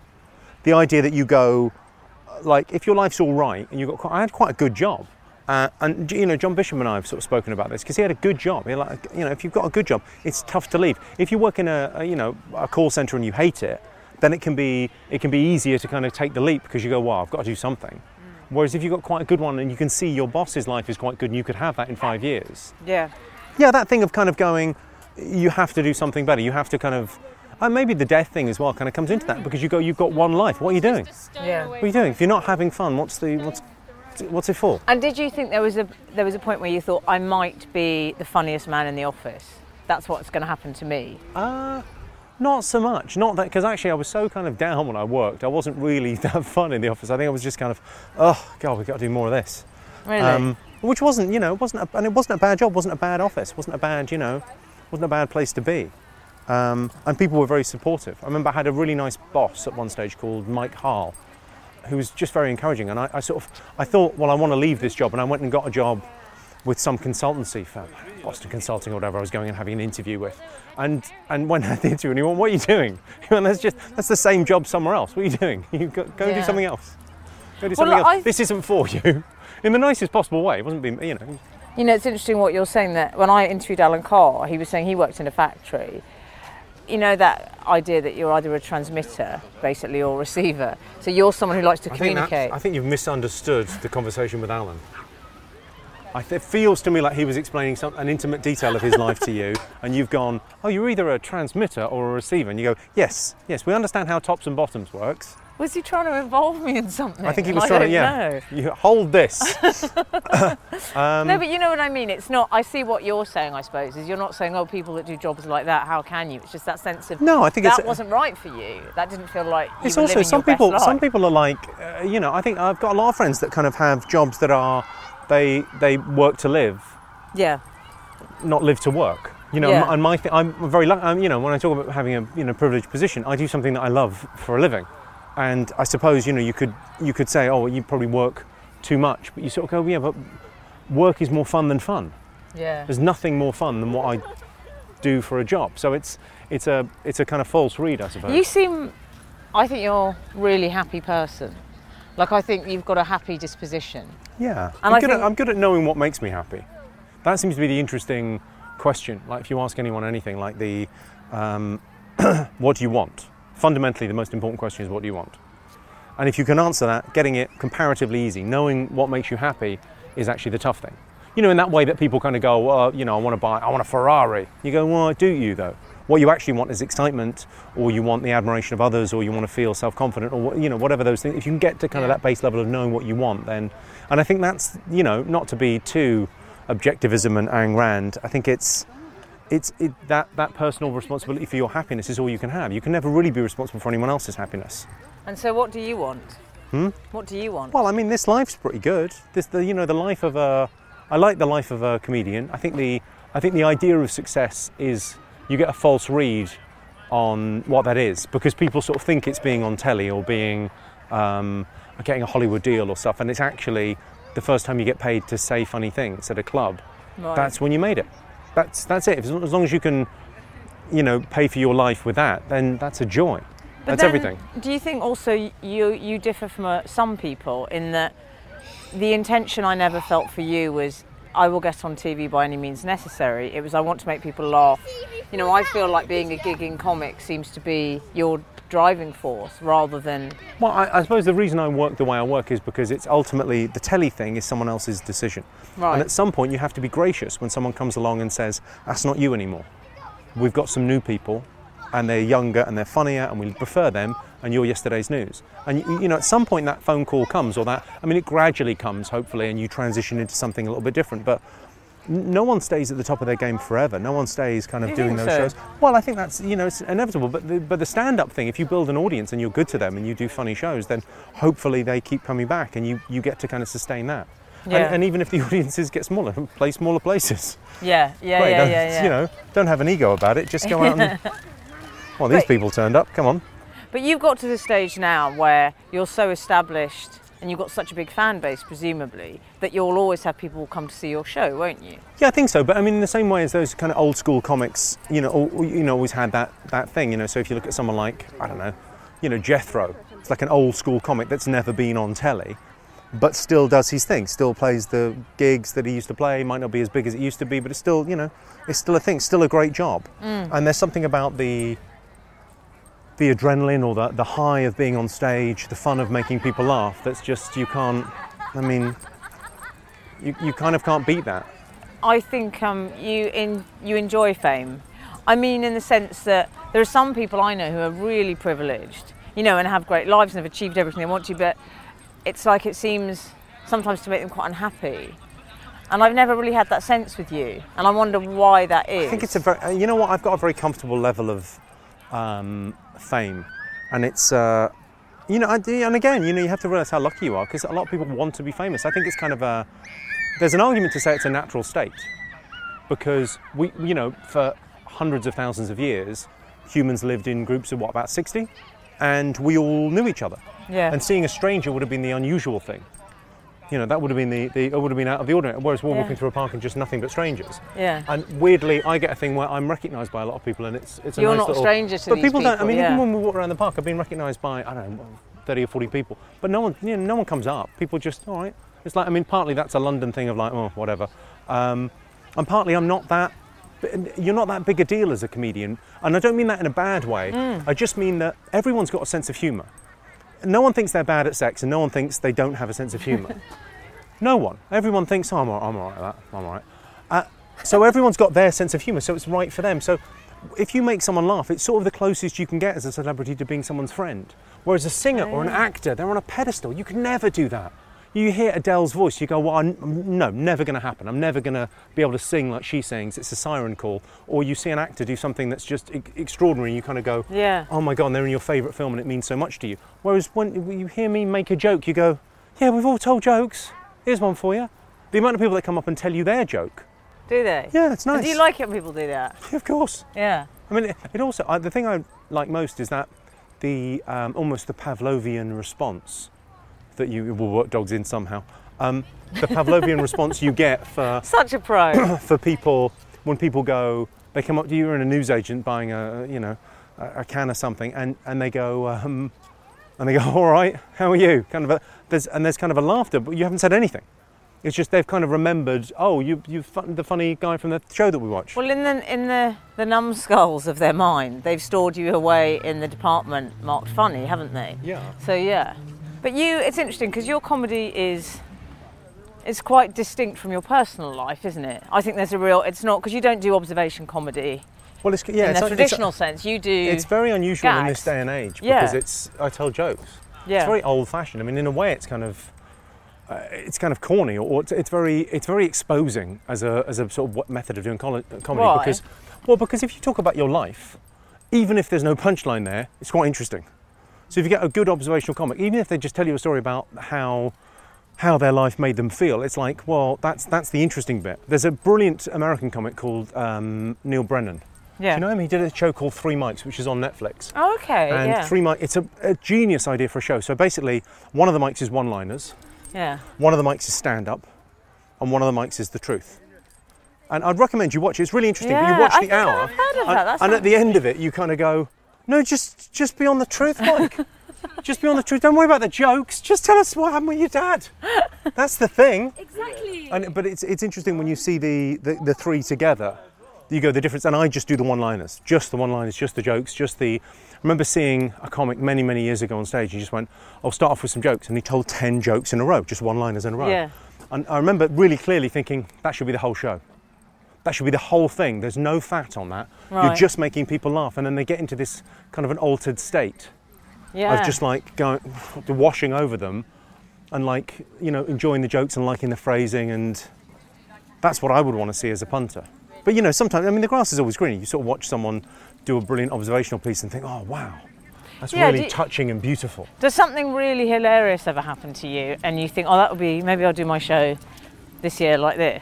The idea that you go, like, if your life's all right, and I had quite a good job. And, you know, John Bisham and I have sort of spoken about this because he had a good job. He, like, you know, if you've got a good job, it's tough to leave. If you work in a call centre and you hate it, then it can be easier to kind of take the leap because you go, wow, I've got to do something. Whereas if you've got quite a good one and you can see your boss's life is quite good and you could have that in 5 years. Yeah. Yeah, that thing of kind of going, you have to do something better. You have to kind of... And maybe the death thing as well kind of comes into that because you go, you've got one life. What are you doing? Yeah. What are you doing? If you're not having fun, what's it for? And did you think there was a point where you thought, I might be the funniest man in the office? That's what's going to happen to me. Not so much. Not that, because actually I was so kind of down when I worked. I wasn't really that fun in the office. I think I was just kind of, oh God, we've got to do more of this. Really? Which wasn't, you know, and it wasn't a bad job, wasn't a bad office, wasn't a bad place to be. And people were very supportive. I remember I had a really nice boss at one stage called Mike Harl, who was just very encouraging. And I thought, well, I want to leave this job. And I went and got a job with some consultancy firm, Boston Consulting or whatever, I was going and having an interview with. And when I had the interview, and he went, what are you doing? He went, that's the same job somewhere else. What are you doing? You go do something else. Go do something else. This isn't for you. In the nicest possible way. It wasn't being, you know. You know, it's interesting what you're saying, that when I interviewed Alan Carr, he was saying he worked in a factory. You know, that idea that you're either a transmitter, basically, or a receiver. So you're someone who likes to communicate. I think you've misunderstood the conversation with Alan. It feels to me like he was explaining an intimate detail of his life to you, and you've gone, oh, you're either a transmitter or a receiver. And you go, yes, we understand how tops and bottoms works. Was he trying to involve me in something? I think he was trying to know. You hold this. No, but you know what I mean. It's not, I see what you're saying, I suppose, is you're not saying, oh, people that do jobs like that, how can you? It's just that sense of, no, I think that wasn't right for you. That didn't feel like you were living your best life. Some people are like, you know, I think I've got a lot of friends that kind of have jobs that are, they work to live. Yeah. Not live to work. You know, yeah. And I'm very lucky, you know, when I talk about having a, you know, privileged position, I do something that I love for a living. And I suppose, you know, you could say, oh, you probably work too much, but you sort of go, yeah, but work is more fun than fun. Yeah. There's nothing more fun than what I do for a job. So it's a kind of false read, I suppose. I think you're a really happy person. Like, I think you've got a happy disposition. Yeah. And I'm good at knowing what makes me happy. That seems to be the interesting question. Like, if you ask anyone anything, like the, what do you want? Fundamentally, the most important question is, what do you want? And if you can answer that, getting it comparatively easy, knowing what makes you happy is actually the tough thing. You know, in that way that people kind of go, well, you know, I want a Ferrari. You go, well, do you though? What you actually want is excitement, or you want the admiration of others, or you want to feel self-confident, or, you know, whatever those things. If you can get to kind of that base level of knowing what you want, then, and I think that's, you know, not to be too objectivism and Ayn Rand, I think that personal responsibility for your happiness is all you can have. You can never really be responsible for anyone else's happiness. And so what do you want? What do you want? Well, I mean, this life's pretty good. I like the life of a comedian. I think the idea of success is you get a false read on what that is, because people sort of think it's being on telly or being getting a Hollywood deal or stuff, and it's actually the first time you get paid to say funny things at a club. Right. That's when you made it. That's it. As long as you can, you know, pay for your life with that, then that's a joy. But that's everything. Do you think also you differ from some people in that the intention I never felt for you was, I will get on TV by any means necessary. It was, I want to make people laugh. You know, I feel like being a gigging comic seems to be your driving force rather than... Well, I suppose the reason I work the way I work is because it's ultimately, the telly thing is someone else's decision. Right. And at some point you have to be gracious when someone comes along and says, that's not you anymore. We've got some new people and they're younger and they're funnier and we prefer them, and you're yesterday's news. And, you know, at some point that phone call comes, or that, I mean, it gradually comes, hopefully, and you transition into something a little bit different, but no one stays at the top of their game forever. No one stays kind of doing those shows. Well, I think that's, you know, it's inevitable, but the stand-up thing, if you build an audience and you're good to them and you do funny shows, then hopefully they keep coming back and you get to kind of sustain that. Yeah. And even if the audiences get smaller, play smaller places. You know, don't have an ego about it, just go out and... Well, these people turned up, come on. But you've got to the stage now where you're so established and you've got such a big fan base, presumably, that you'll always have people come to see your show, won't you? Yeah, I think so. But I mean, in the same way as those kind of old school comics, always had that thing, So if you look at someone like, Jethro, it's like an old school comic that's never been on telly, but still does his thing, still plays the gigs that he used to play. Might not be as big as it used to be, but it's still, it's still a thing, still a great job. Mm. And there's something about the adrenaline or the high of being on stage, the fun of making people laugh, that's just, you kind of can't beat that. I think you enjoy fame. I mean, in the sense that there are some people I know who are really privileged, and have great lives and have achieved everything they want to, but it's like it seems sometimes to make them quite unhappy. And I've never really had that sense with you, and I wonder why that is. I think it's a very, I've got a very comfortable level of fame, and it's and again, you have to realise how lucky you are, because a lot of people want to be famous. I think it's kind of there's an argument to say it's a natural state, because we for hundreds of thousands of years humans lived in groups of about 60, and we all knew each other. Yeah. And seeing a stranger would have been the unusual thing. That would have been it would have been out of the ordinary. Whereas we're walking through a park and just nothing but strangers. Yeah. And weirdly, I get a thing where I'm recognised by a lot of people, and it's a you're nice not little, stranger to but these people. But people don't. I mean, even when we walk around the park, I've been recognised by 30 or 40 people, but no one comes up. People just all right. It's like, I mean, partly that's a London thing of like, oh, whatever, and partly I'm not that. You're not that big a deal as a comedian, and I don't mean that in a bad way. Mm. I just mean that everyone's got a sense of humour. No one thinks they're bad at sex, and no one thinks they don't have a sense of humour. No one. Everyone thinks, oh, I'm all right at that, I'm all right. So everyone's got their sense of humour, so it's right for them. So if you make someone laugh, it's sort of the closest you can get as a celebrity to being someone's friend. Whereas a singer or an actor, they're on a pedestal. You can never do that. You hear Adele's voice, you go, well, no, never going to happen. I'm never going to be able to sing like she sings. It's a siren call. Or you see an actor do something that's just extraordinary, and you kind of go, oh my God, and they're in your favourite film and it means so much to you. Whereas when you hear me make a joke, you go, yeah, we've all told jokes. Here's one for you. The amount of people that come up and tell you their joke. Do they? Yeah, it's nice. And do you like it when people do that? Yeah, of course. Yeah. I mean, it also, the thing I like most is that the almost the Pavlovian response that you will work dogs in somehow. The Pavlovian response you get for such a pro for people when people go, they come up to you, you're in a newsagent buying a can of something, and they go all right, how are you? There's kind of a laughter, but you haven't said anything. It's just they've kind of remembered, oh, you're the funny guy from the show that we watched. Well, in the numbskulls of their mind, they've stored you away in the department marked funny, haven't they? Yeah. So yeah. But it's interesting, because your comedy is quite distinct from your personal life, isn't it? I think there's it's not, because you don't do observation comedy. Well, it's in the traditional sense. You do. It's very unusual gags in this day and age, because I tell jokes. Yeah. It's very old-fashioned. I mean, in a way, it's kind of corny, or it's very exposing as a sort of method of doing comedy. Why? Because if you talk about your life, even if there's no punchline there, it's quite interesting. So if you get a good observational comic, even if they just tell you a story about how their life made them feel, it's like, well, that's the interesting bit. There's a brilliant American comic called Neil Brennan. Yeah. Do you know him? He did a show called Three Mics, which is on Netflix. Oh, okay. And Three Mics, it's a genius idea for a show. So basically, one of the mics is one-liners. Yeah. One of the mics is stand-up, and one of the mics is the truth. And I'd recommend you watch it. It's really interesting. Yeah, but you watch the hour, I've heard of that. And at the end of it, you kind of go, no, just be on the truth, Mike. Just be on the truth. Don't worry about the jokes. Just tell us what happened with your dad. That's the thing. Exactly. But it's interesting when you see the three together. You go, the difference. And I just do the one-liners. Just the one-liners, just the jokes, just the... I remember seeing a comic many, many years ago on stage. He just went, I'll start off with some jokes. And he told 10 jokes in a row, just one-liners in a row. Yeah. And I remember really clearly thinking, that should be the whole show. That should be the whole thing. There's no fat on that. Right. You're just making people laugh. And then they get into this kind of an altered state of just like going, washing over them and like, enjoying the jokes and liking the phrasing. And that's what I would want to see as a punter. But, sometimes, I mean, the grass is always greener. You sort of watch someone do a brilliant observational piece and think, oh, wow, that's really touching and beautiful. Does something really hilarious ever happen to you? And you think, oh, that would be, maybe I'll do my show this year like this.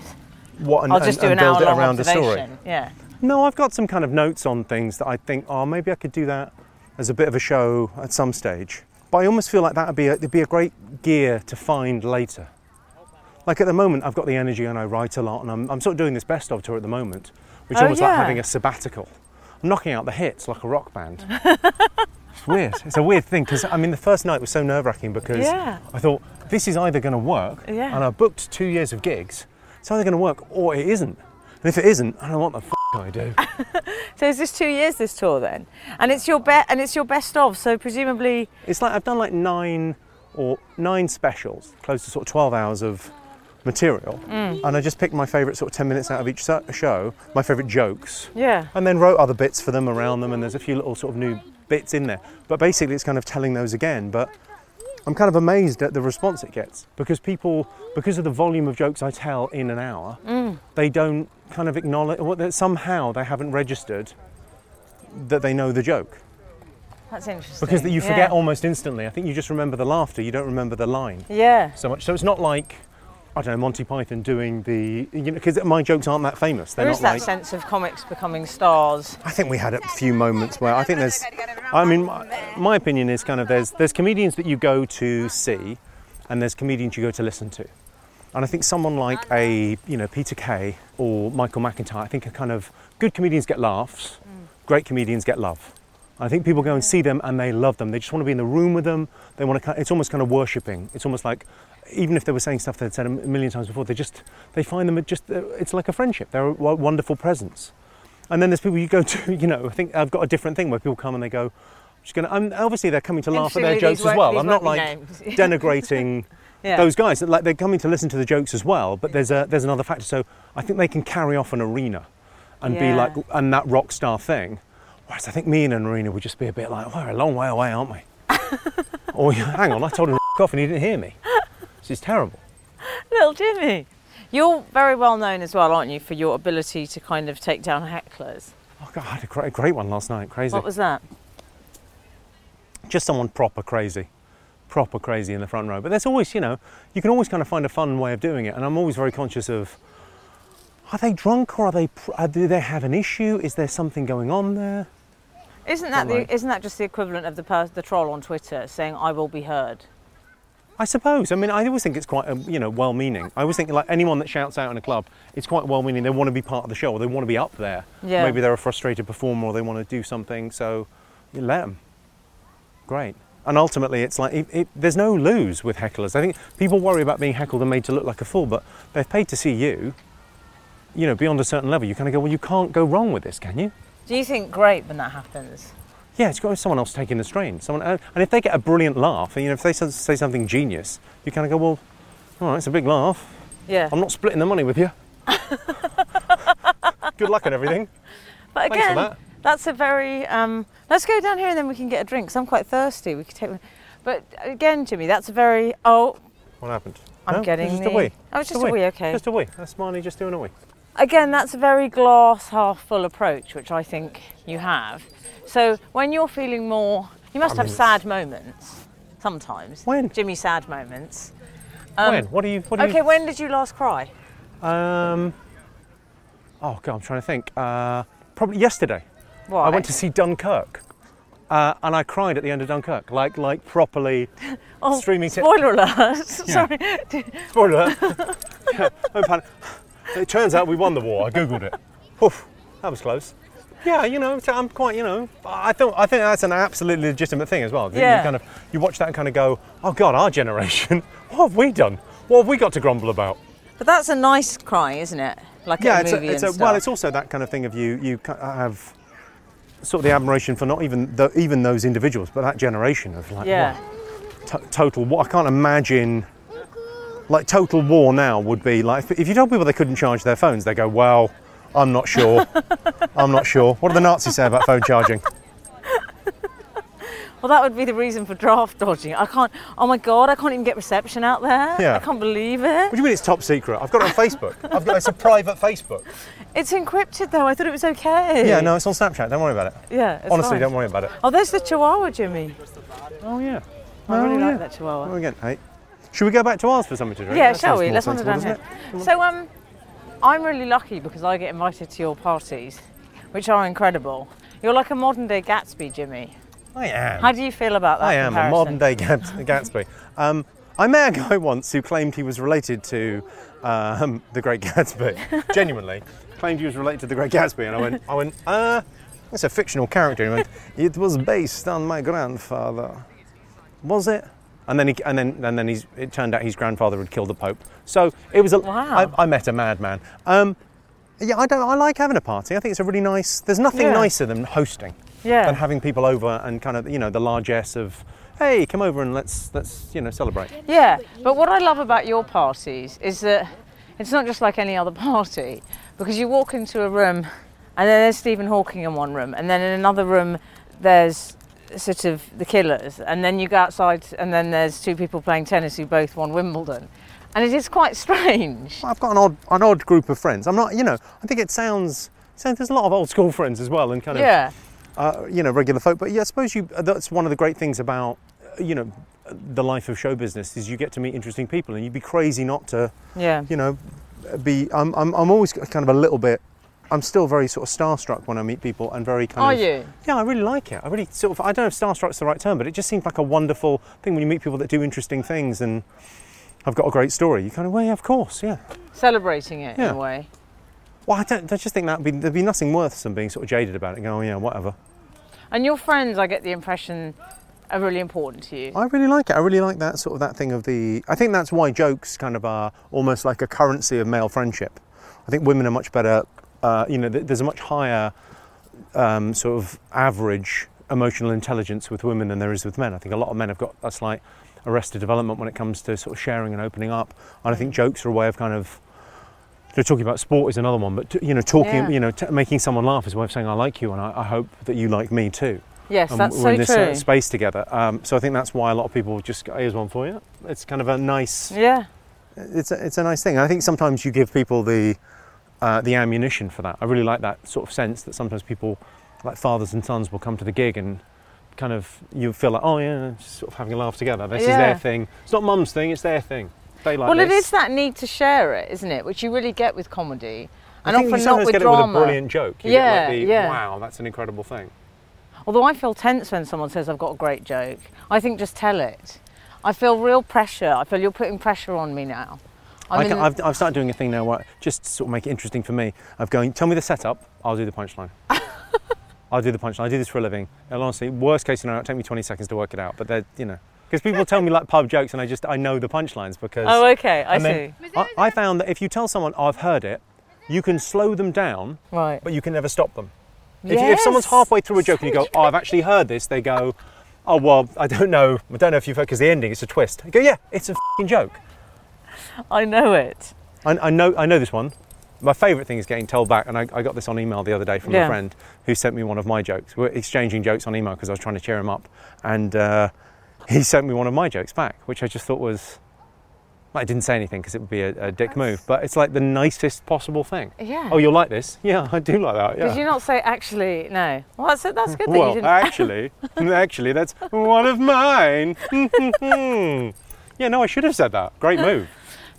I'll just do an hour long around observation. A story. Yeah. No, I've got some kind of notes on things that I think, maybe I could do that as a bit of a show at some stage. But I almost feel like that would be a great gear to find later. Like at the moment, I've got the energy and I write a lot, and I'm sort of doing this best of tour at the moment, which is almost like having a sabbatical. I'm knocking out the hits like a rock band. It's weird. It's a weird thing because, I mean, the first night was so nerve-wracking because I thought, this is either going to work, and I booked 2 years of gigs, it's either going to work or it isn't. And if it isn't, I don't know what the f*** I do. So is this 2 years, this tour, then? And it's your best of, so presumably... It's like I've done like nine specials, close to sort of 12 hours of material, and I just picked my favourite sort of 10 minutes out of each show, my favourite jokes, and then wrote other bits for them around them, and there's a few little sort of new bits in there. But basically it's kind of telling those again, but I'm kind of amazed at the response it gets, because people, because of the volume of jokes I tell in an hour, they don't kind of acknowledge, or somehow they haven't registered that they know the joke. That's interesting. Because you forget almost instantly. I think you just remember the laughter, you don't remember the line. Yeah. So much, so it's not like, I don't know, Monty Python doing the, you know, because my jokes aren't that famous. They're there not is that like, sense of comics becoming stars. I think we had a few moments where I think there's, I mean, my opinion is kind of there's comedians that you go to see, and there's comedians you go to listen to, and I think someone like Peter Kay or Michael McIntyre, I think are kind of good comedians get laughs, great comedians get love. I think people go and see them and they love them. They just want to be in the room with them. They want to. It's almost kind of worshipping. It's almost like, even if they were saying stuff they'd said a million times before, they find them just, it's like a friendship. They're a wonderful presence. And then there's people you go to, you know, I think I've got a different thing where people come and they go, I'm just going to, obviously they're coming to laugh at their jokes as well. I'm not like denigrating those guys. Like they're coming to listen to the jokes as well, but there's another factor. So I think they can carry off an arena and be like, and that rock star thing. Whereas I think me in an arena would just be a bit like, we're a long way away, aren't we? Or hang on, I told him to f*** off and he didn't hear me. This is terrible. Little Jimmy. You're very well known as well, aren't you, for your ability to kind of take down hecklers? Oh, God, I had a great one last night. Crazy. What was that? Just someone proper crazy in the front row. But there's always, you know, you can always kind of find a fun way of doing it. And I'm always very conscious of, are they drunk or do they have an issue? Is there something going on there? Isn't that just the equivalent of the troll on Twitter saying, I will be heard? I suppose. I mean, I always think it's quite, well-meaning. I always think, like, anyone that shouts out in a club, it's quite well-meaning. They want to be part of the show, or they want to be up there. Yeah. Maybe they're a frustrated performer, or they want to do something, so you let them. Great. And ultimately, it's like, there's no lose with hecklers. I think people worry about being heckled and made to look like a fool, but they've paid to see you, you know, beyond a certain level. You kind of go, well, you can't go wrong with this, can you? Do you think great when that happens? Yeah, it's got to be someone else taking the strain. And if they get a brilliant laugh, and, you know, if they say something genius, you kind of go, well, all right, it's a big laugh. Yeah. I'm not splitting the money with you. Good luck on everything. But again, thanks for that. That's a very... let's go down here and then we can get a drink, because I'm quite thirsty. We could take one. But again, Jimmy, that's a very... Oh. What happened? Just a wee. Oh, it's just a wee, okay. Just a wee. That's Marnie just doing a wee. Again, that's a very glass half full approach, which I think you have. So when you're feeling more, you must have sad moments sometimes. When? Jimmy, sad moments. When? What do you... when did you last cry? Oh God, I'm trying to think. Probably yesterday. Why? I went to see Dunkirk, and I cried at the end of Dunkirk, like properly. Oh, streaming. Spoiler alert! Sorry. Spoiler alert. Yeah, don't panic. It turns out we won the war. I googled it. Oof, that was close. Yeah, you know, I'm quite, you know, I think that's an absolutely legitimate thing as well. Yeah. You watch that and kind of go, oh God, our generation, what have we done? What have we got to grumble about? But that's a nice cry, isn't it? Like yeah, it's a movie and stuff. Well, it's also that kind of thing of you have sort of the admiration for not even those individuals, but that generation of like, total war. I can't imagine, like total war now would be like, if you told people they couldn't charge their phones, they go, well... I'm not sure. What do the Nazis say about phone charging? Well, that would be the reason for draft dodging. Oh my God, I can't even get reception out there. Yeah. I can't believe it. What do you mean it's top secret? I've got it on Facebook. It's a private Facebook. It's encrypted though, I thought it was okay. Yeah, no, it's on Snapchat, don't worry about it. Yeah, it's honestly, fine. Don't worry about it. Oh, there's the Chihuahua, Jimmy. Oh yeah. I really like that Chihuahua. Well, again, hey. Should we go back to ours for something to drink? Yeah, shall we? Let's wander down here. So, I'm really lucky because I get invited to your parties, which are incredible. You're like a modern day Gatsby, Jimmy. I am. How do you feel about that I am comparison? A modern-day Gatsby. I met a guy once who claimed he was related to the Great Gatsby. Genuinely, claimed he was related to the Great Gatsby, and I went, it's a fictional character. And he went, it was based on my grandfather. Was it? And then it turned out his grandfather had killed the Pope. So it was a. Wow. I met a madman. Yeah, I like having a party. I think it's a really nice. There's nothing nicer than hosting. Yeah. Than having people over and kind of, you know, the largesse of, hey, come over and let's you know, celebrate. Yeah, but what I love about your parties is that it's not just like any other party, because you walk into a room and then there's Stephen Hawking in one room, and then in another room there's sort of the Killers, and then you go outside and then there's two people playing tennis who both won Wimbledon. And it is quite strange. Well, I've got an odd group of friends. I'm not, you know, I think it sounds there's a lot of old school friends as well, and kind of... Yeah. You know, regular folk, but yeah, I suppose that's one of the great things about, you know, the life of show business is you get to meet interesting people, and you'd be crazy not to, you know, be. I'm always kind of a little bit. I'm still very sort of starstruck when I meet people, and very kind of... Are you? Yeah, I really like it. I really sort of. I don't know if starstruck's the right term, but it just seems like a wonderful thing when you meet people that do interesting things, and I've got a great story. You kind of, well, yeah, of course, yeah. Celebrating it in a way. Well, I just think there'd be nothing worse than being sort of jaded about it and going, oh yeah, whatever. And your friends, I get the impression, are really important to you. I really like it. I really like that sort of that thing of the... I think that's why jokes kind of are almost like a currency of male friendship. I think women are much better, you know, there's a much higher sort of average emotional intelligence with women than there is with men. I think a lot of men have got a slight arrested development when it comes to sort of sharing and opening up. And I think jokes are a way of kind of... They're talking about sport is another one, but you know, making someone laugh is a way of saying I like you, and I hope that you like me too. Yes, that's so true. We're in this space together, so I think that's why a lot of people just go, here's one for you. It's kind of a nice, it's a nice thing. I think sometimes you give people the ammunition for that. I really like that sort of sense that sometimes people, like fathers and sons, will come to the gig and kind of you feel like, oh yeah, just sort of having a laugh together. This is their thing. It's not mum's thing. It's their thing. Like it is that need to share it, isn't it? Which you really get with comedy, and often not with drama. It with a brilliant joke. You get like wow, that's an incredible thing. Although I feel tense when someone says I've got a great joke. I think just tell it. I feel real pressure. I feel you're putting pressure on me now. I've started doing a thing now where just to sort of make it interesting for me. I'm going, tell me the setup, I'll do the punchline. I'll do the punchline. I do this for a living. And honestly, worst case scenario, it'll take me 20 seconds to work it out. But they're, you know. Because people tell me like pub jokes, and I know the punchlines because... Oh, okay, I see. I found that if you tell someone, oh, I've heard it, you can slow them down, right? But you can never stop them. Yes. If someone's halfway through a joke and you go, oh, I've actually heard this, they go, oh, well, I don't know if you've heard, because the ending, it's a twist. You go, yeah, it's a f***ing joke. I know it. I know this one. My favourite thing is getting told back, and I got this on email the other day from a friend who sent me one of my jokes. We're exchanging jokes on email because I was trying to cheer him up, and... he sent me one of my jokes back, which I just thought was... I didn't say anything because it would be a dick move, but it's like the nicest possible thing. Yeah. Oh, you'll like this? Yeah, I do like that, yeah. Did you not say, actually, no? Well, that's good that you didn't... Well, actually, that's one of mine. Yeah, no, I should have said that. Great move.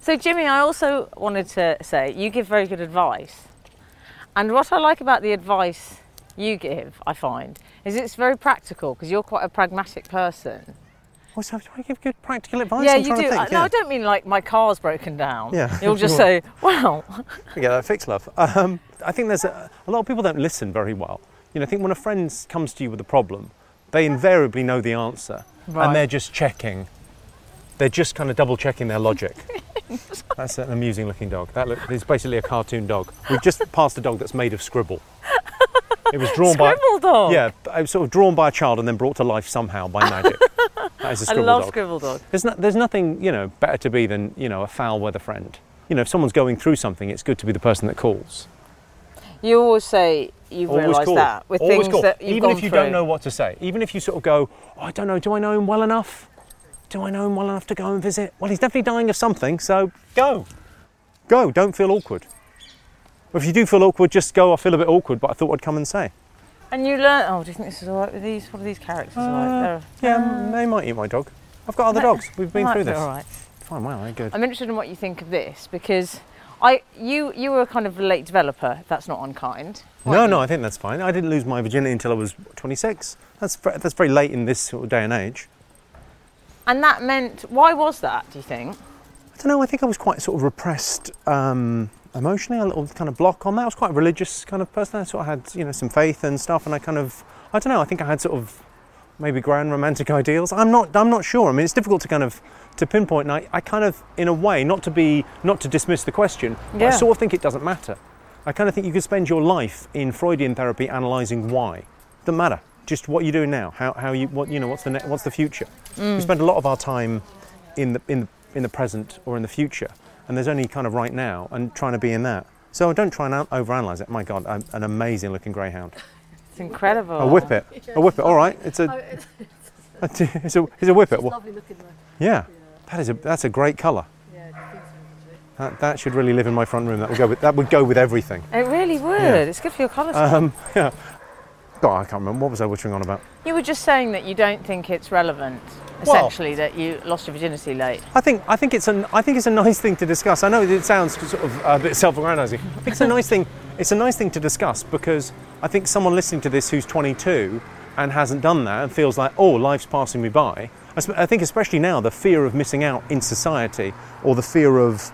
So, Jimmy, I also wanted to say, you give very good advice. And what I like about the advice you give, I find, is it's very practical, because you're quite a pragmatic person. Well, so do I give good practical advice? Yeah, you do. No, I don't mean like my car's broken down. Yeah. You'll just say, wow. Yeah, that fixed, love. I think there's a lot of people don't listen very well. You know, I think when a friend comes to you with a problem, they invariably know the answer. Right. And they're just checking. They're just kind of double-checking their logic. That's an amusing-looking dog. It's basically a cartoon dog. We've just passed a dog that's made of scribble. It was drawn by... Scribble dog? Yeah, it was sort of drawn by a child and then brought to life somehow by magic. That is a scribble dog. I love scribble dog. There's nothing, you know, better to be than, you know, a foul-weather friend. You know, if someone's going through something, it's good to be the person that calls. You always say you've realised that with always things that you've gone through. Even if you don't know what to say. Even if you sort of go, oh, I don't know, do I know him well enough? Do I know him well enough to go and visit? Well, he's definitely dying of something, so go. Go, don't feel awkward. If you do feel awkward, just go, I feel a bit awkward, but I thought I'd come and say. And you learn... Oh, do you think this is all right with these? What are these characters like? Yeah, they might eat my dog. I've got other dogs. We've been through this. All right. Fine, well, good. I'm interested in what you think of this, because You were a kind of late developer, if that's not unkind. No, I think that's fine. I didn't lose my virginity until I was 26. That's very late in this sort of day and age. And that meant, why was that, do you think? I don't know, I think I was quite sort of repressed emotionally, a little kind of block on that. I was quite a religious kind of person. I sort of had, some faith and stuff, and I kind of, I don't know, I think I had sort of maybe grand romantic ideals. I'm not sure. I mean, it's difficult to kind of to pinpoint, and I kind of, in a way, not to dismiss the question, but I sort of think it doesn't matter. I kind of think you could spend your life in Freudian therapy analysing why. Doesn't matter. Just what you're doing now, what's the future. We spend a lot of our time in the present or in the future, and there's only kind of right now and trying to be in that. So don't try and overanalyse it. My God, I'm an amazing looking greyhound. It's incredible. A whippet. All right, it's a whippet. It's lovely looking though. Yeah, that's a great colour. That should really live in my front room. That would go with everything. It really would. Yeah. It's good for your colour scheme. Yeah. God, I can't remember. What was I whittering on about? You were just saying that you don't think it's relevant, essentially, that you lost your virginity late. I think it's a nice thing to discuss. I know it sounds sort of a bit self-aggrandising. I think it's a nice thing. It's a nice thing to discuss because I think someone listening to this who's 22 and hasn't done that and feels like, oh, life's passing me by. I think especially now the fear of missing out in society, or the fear of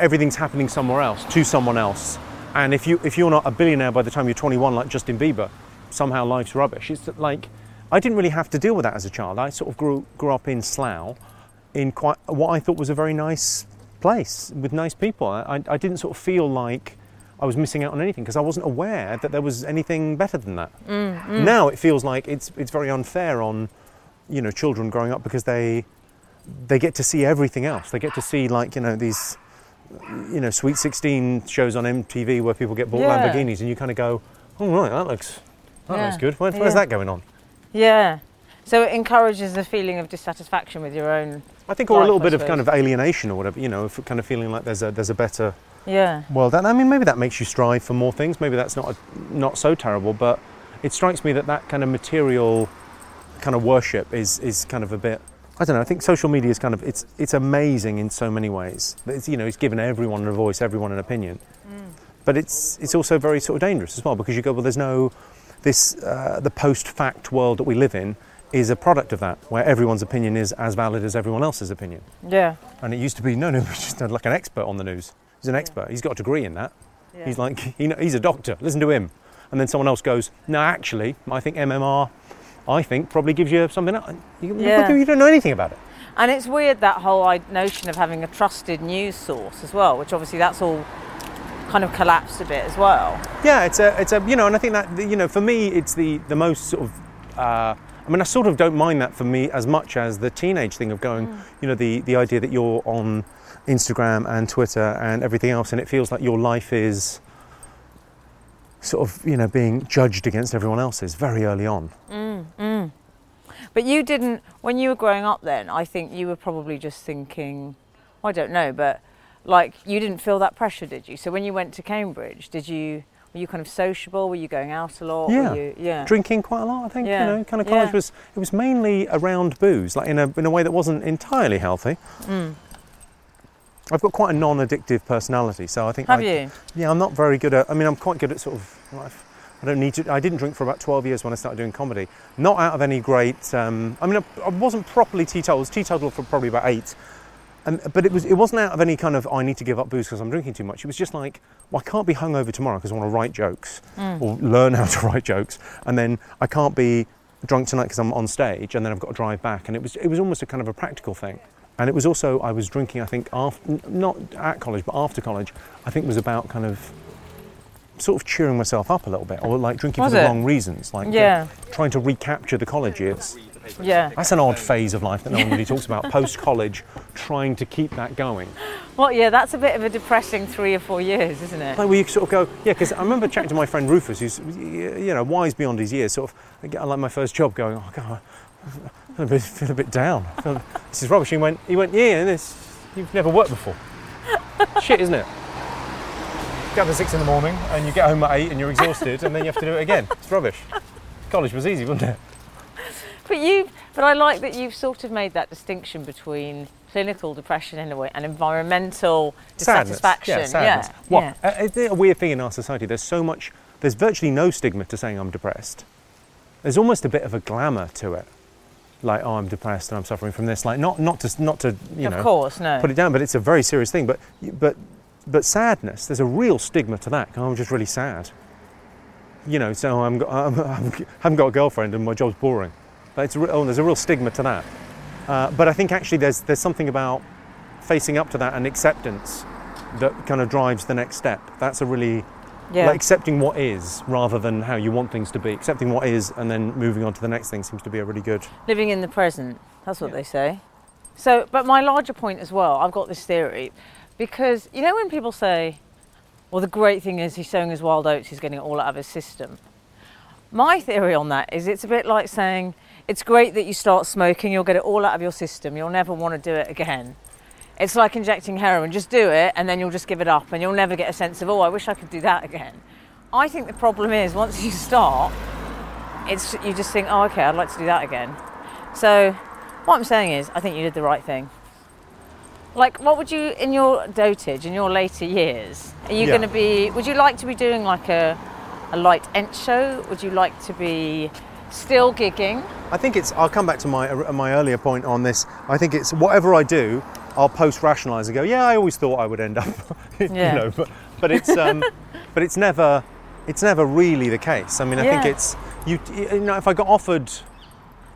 everything's happening somewhere else to someone else. And if you're not a billionaire by the time you're 21, like Justin Bieber, somehow life's rubbish. It's like, I didn't really have to deal with that as a child. I sort of grew up in Slough, in quite what I thought was a very nice place with nice people. I didn't sort of feel like I was missing out on anything because I wasn't aware that there was anything better than that. Mm-hmm. Now it feels like it's very unfair on, children growing up because they get to see everything else. They get to see these. Sweet 16 shows on MTV where people get bought Lamborghinis, and you kind of go, oh right, that looks good. Where's that going on? Yeah. So it encourages the feeling of dissatisfaction with your own. I think, or life, a little bit of kind of alienation or whatever. Kind of feeling like there's a better. Yeah. Well, that, I mean, maybe that makes you strive for more things. Maybe that's not so terrible, but it strikes me that kind of material kind of worship is kind of a bit. I don't know, I think social media is kind of, it's amazing in so many ways. It's given everyone a voice, everyone an opinion. Mm. But it's also very sort of dangerous as well, because you go, well, there's no, the post-fact world that we live in is a product of that, where everyone's opinion is as valid as everyone else's opinion. Yeah. And it used to be, no, just like an expert on the news. He's an expert, he's got a degree in that. Yeah. He's like, he's a doctor, listen to him. And then someone else goes, no, actually, I think MMR... probably gives you something else. You don't know anything about it. And it's weird, that whole notion of having a trusted news source as well, which obviously that's all kind of collapsed a bit as well. Yeah, it's a and I think that, for me, it's the most sort of, I mean, I sort of don't mind that for me as much as the teenage thing of going, the idea that you're on Instagram and Twitter and everything else, and it feels like your life is sort of, being judged against everyone else's very early on. Mm, mm. But you didn't, when you were growing up then, I think you were probably just thinking, I don't know, but like you didn't feel that pressure, did you? So when you went to Cambridge, were you kind of sociable? Were you going out a lot? Yeah. Drinking quite a lot, I think, kind of college was, it was mainly around booze, like in a way that wasn't entirely healthy. Mm. I've got quite a non-addictive personality, so I think... Have you? Yeah, I'm not very good at... I mean, I'm quite good at sort of... I don't need to... I didn't drink for about 12 years when I started doing comedy. Not out of any great... I wasn't properly teetotal. I was teetotal for probably about 8. But it wasn't out of any kind of, I need to give up booze because I'm drinking too much. It was just like, well, I can't be hungover tomorrow because I want to write jokes or learn how to write jokes. And then I can't be drunk tonight because I'm on stage and then I've got to drive back. And it was almost a kind of a practical thing. And it was also, I was drinking, I think, after, not at college, but after college, I think it was about kind of sort of cheering myself up a little bit, or like drinking for the wrong reasons, like trying to recapture the college years. Yeah. That's an odd phase of life that no one really talks about, post-college, trying to keep that going. Well, yeah, that's a bit of a depressing 3 or 4 years, isn't it? Like, where you sort of go, because I remember chatting to my friend Rufus, who's, wise beyond his years, sort of, like my first job, going, oh, God, I feel a bit down. This is rubbish. He went, yeah, you've never worked before. Shit, isn't it? You get up at 6 in the morning and you get home at 8 and you're exhausted and then you have to do it again. It's rubbish. College was easy, wasn't it? But I like that you've sort of made that distinction between clinical depression in a way, and environmental dissatisfaction. Sadness. Yeah. What? Yeah. Isn't it a weird thing in our society? There's so much. There's virtually no stigma to saying I'm depressed. There's almost a bit of a glamour to it, like, oh, I'm depressed and I'm suffering from this. Like not to you know, put it down, but it's a very serious thing. But sadness. There's a real stigma to that. I'm just really sad. You know, so I haven't got a girlfriend and my job's boring. But it's there's a real stigma to that. But I think actually there's something about facing up to that and acceptance that kind of drives the next step. That's a really like accepting what is rather than how you want things to be. Accepting what is and then moving on to the next thing seems to be a really good living in the present. That's what they say. So, but my larger point as well, I've got this theory because you know when people say, well, the great thing is he's sowing his wild oats, he's getting it all out of his system. My theory on that is it's a bit like saying, it's great that you start smoking, you'll get it all out of your system, you'll never want to do it again. It's like injecting heroin, just do it and then you'll just give it up and you'll never get a sense of, oh, I wish I could do that again. I think the problem is once you start, it's you just think, oh, okay, I'd like to do that again. So what I'm saying is I think you did the right thing. Like, what would you, in your dotage, in your later years, are you going to be, would you like to be doing like a light ent show? Would you like to be still gigging? I think it's, I'll come back to my earlier point on this. I think it's whatever I do, I'll post-rationalise and go, yeah, I always thought I would end up, you know, but it's, but it's never really the case. I mean, I think it's, you know, if I got offered,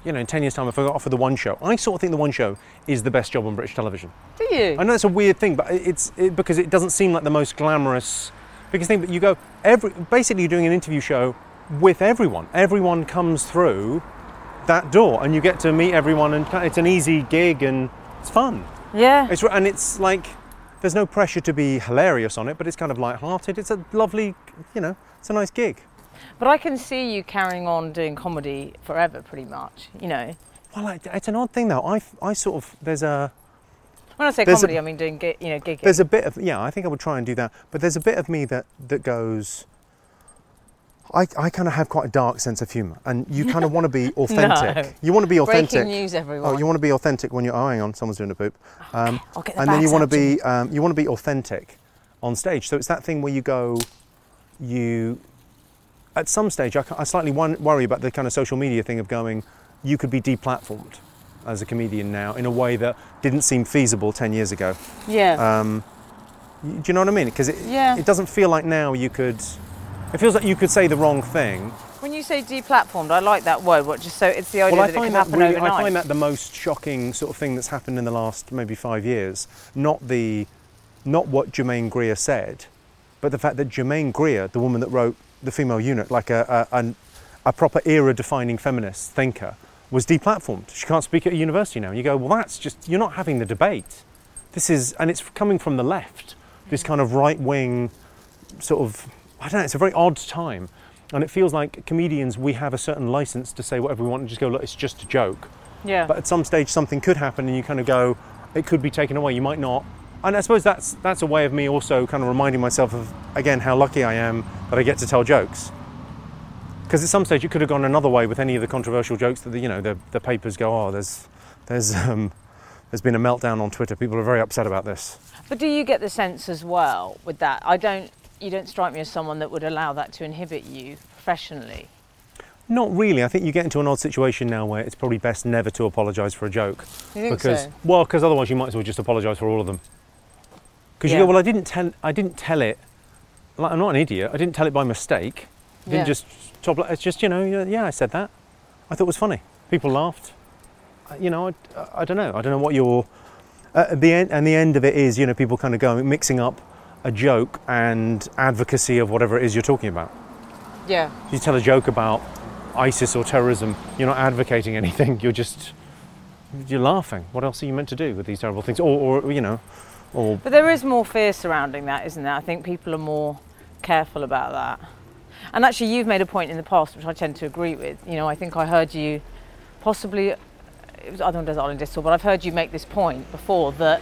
you know, in 10 years' time, if I got offered The One Show, I sort of think The One Show is the best job on British television. Do you? I know it's a weird thing, but it's because it doesn't seem like the most glamorous biggest thing. But you go, basically you're doing an interview show with everyone. Everyone comes through that door, and you get to meet everyone, and it's an easy gig, and it's fun. Yeah. And it's like, there's no pressure to be hilarious on it, but it's kind of lighthearted. It's a lovely, you know, it's a nice gig. But I can see you carrying on doing comedy forever, pretty much, you know. Well, it's an odd thing, though. I sort of, there's a... When I say comedy, I mean doing, you know, gigging. There's a bit of, I think I would try and do that. But there's a bit of me that goes, I kind of have quite a dark sense of humour. And you kind of want to be authentic. No. You want to be authentic. Breaking news, everyone. Oh, you want to be authentic when you're, oh, hang on, someone's doing a poop. I'll get the bags out. And then you want to be authentic on stage. So it's that thing where you go, at some stage, I slightly worry about the kind of social media thing of going, you could be deplatformed as a comedian now in a way that didn't seem feasible 10 years ago. Yeah. Do you know what I mean? Because it doesn't feel like now you could... It feels like you could say the wrong thing. When you say deplatformed, I like that word. So it's the idea that it can happen overnight. I find that the most shocking sort of thing that's happened in the last maybe 5 years. Not what Germaine Greer said, but the fact that Germaine Greer, the woman that wrote The Female Unit, like a proper era-defining feminist thinker, was deplatformed. She can't speak at a university now. And you go, well, that's just, you're not having the debate. This is, and it's coming from the left, this kind of right-wing sort of, I don't know, it's a very odd time. And it feels like comedians, we have a certain license to say whatever we want and just go, look, it's just a joke. Yeah. But at some stage, something could happen and you kind of go, it could be taken away, you might not. And I suppose that's a way of me also kind of reminding myself of, again, how lucky I am that I get to tell jokes. Because at some stage it could have gone another way with any of the controversial jokes that, you know, the papers go, oh, there's been a meltdown on Twitter. People are very upset about this. But do you get the sense as well with that? You don't strike me as someone that would allow that to inhibit you professionally. Not really. I think you get into an odd situation now where it's probably best never to apologise for a joke. You think so? Well, because otherwise you might as well just apologise for all of them. Because you go, well, I didn't tell it. Like, I'm not an idiot. I didn't tell it by mistake. I didn't just top. It's just, you know, I said that. I thought it was funny. People laughed. You know, I don't know. I don't know what your the end. And the end of it is, you know, people kind of going mixing up a joke and advocacy of whatever it is you're talking about. Yeah. You tell a joke about ISIS or terrorism. You're not advocating anything. You're laughing. What else are you meant to do with these terrible things? Or you know. But there is more fear surrounding that, isn't there? I think people are more careful about that. And actually, you've made a point in the past, which I tend to agree with. You know, I think I heard you possibly, it was either on Desert Island Discs, but I've heard you make this point before that,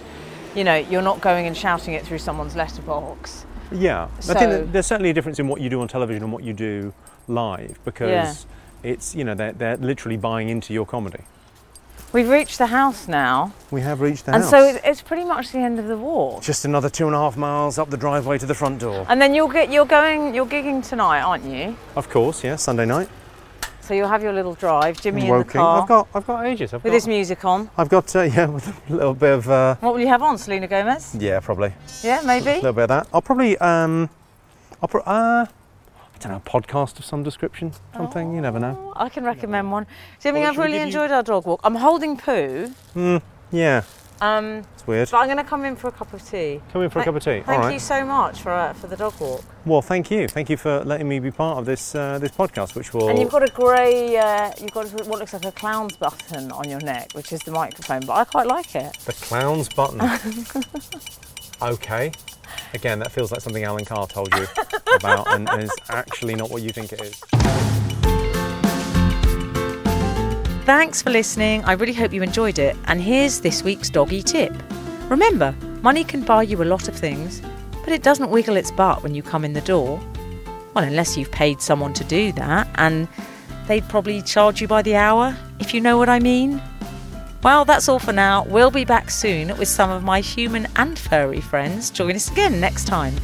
you know, you're not going and shouting it through someone's letterbox. Yeah. So, I think that there's certainly a difference in what you do on television and what you do live because it's, you know, they're literally buying into your comedy. We've reached the house now. We have reached the house. And so it's pretty much the end of the walk. Just another 2.5 miles up the driveway to the front door. And then you're gigging tonight, aren't you? Of course, yeah, Sunday night. So you'll have your little drive, Jimmy in the car. I've got ages. With his music on. I've got, yeah, with a little bit of... What will you have on, Selena Gomez? Yeah, probably. Yeah, maybe? A little bit of that. I'll probably, I don't know, a podcast of some description, something, you never know. I can recommend one. Jimmy, I've really enjoyed our dog walk. I'm holding poo. Yeah. It's weird. But I'm going to come in for a cup of tea. Come in for a cup of tea. Thank you so much for the dog walk. Well, thank you. Thank you for letting me be part of this this podcast, which will... And you've got a grey, you've got what looks like a clown's button on your neck, which is the microphone, but I quite like it. The clown's button. Okay. Again, that feels like something Alan Carr told you about and is actually not what you think it is. Thanks for listening. I really hope you enjoyed it. And here's this week's doggy tip. Remember, money can buy you a lot of things, but it doesn't wiggle its butt when you come in the door. Well, unless you've paid someone to do that, and they'd probably charge you by the hour, if you know what I mean. Well, that's all for now. We'll be back soon with some of my human and furry friends. Join us again next time.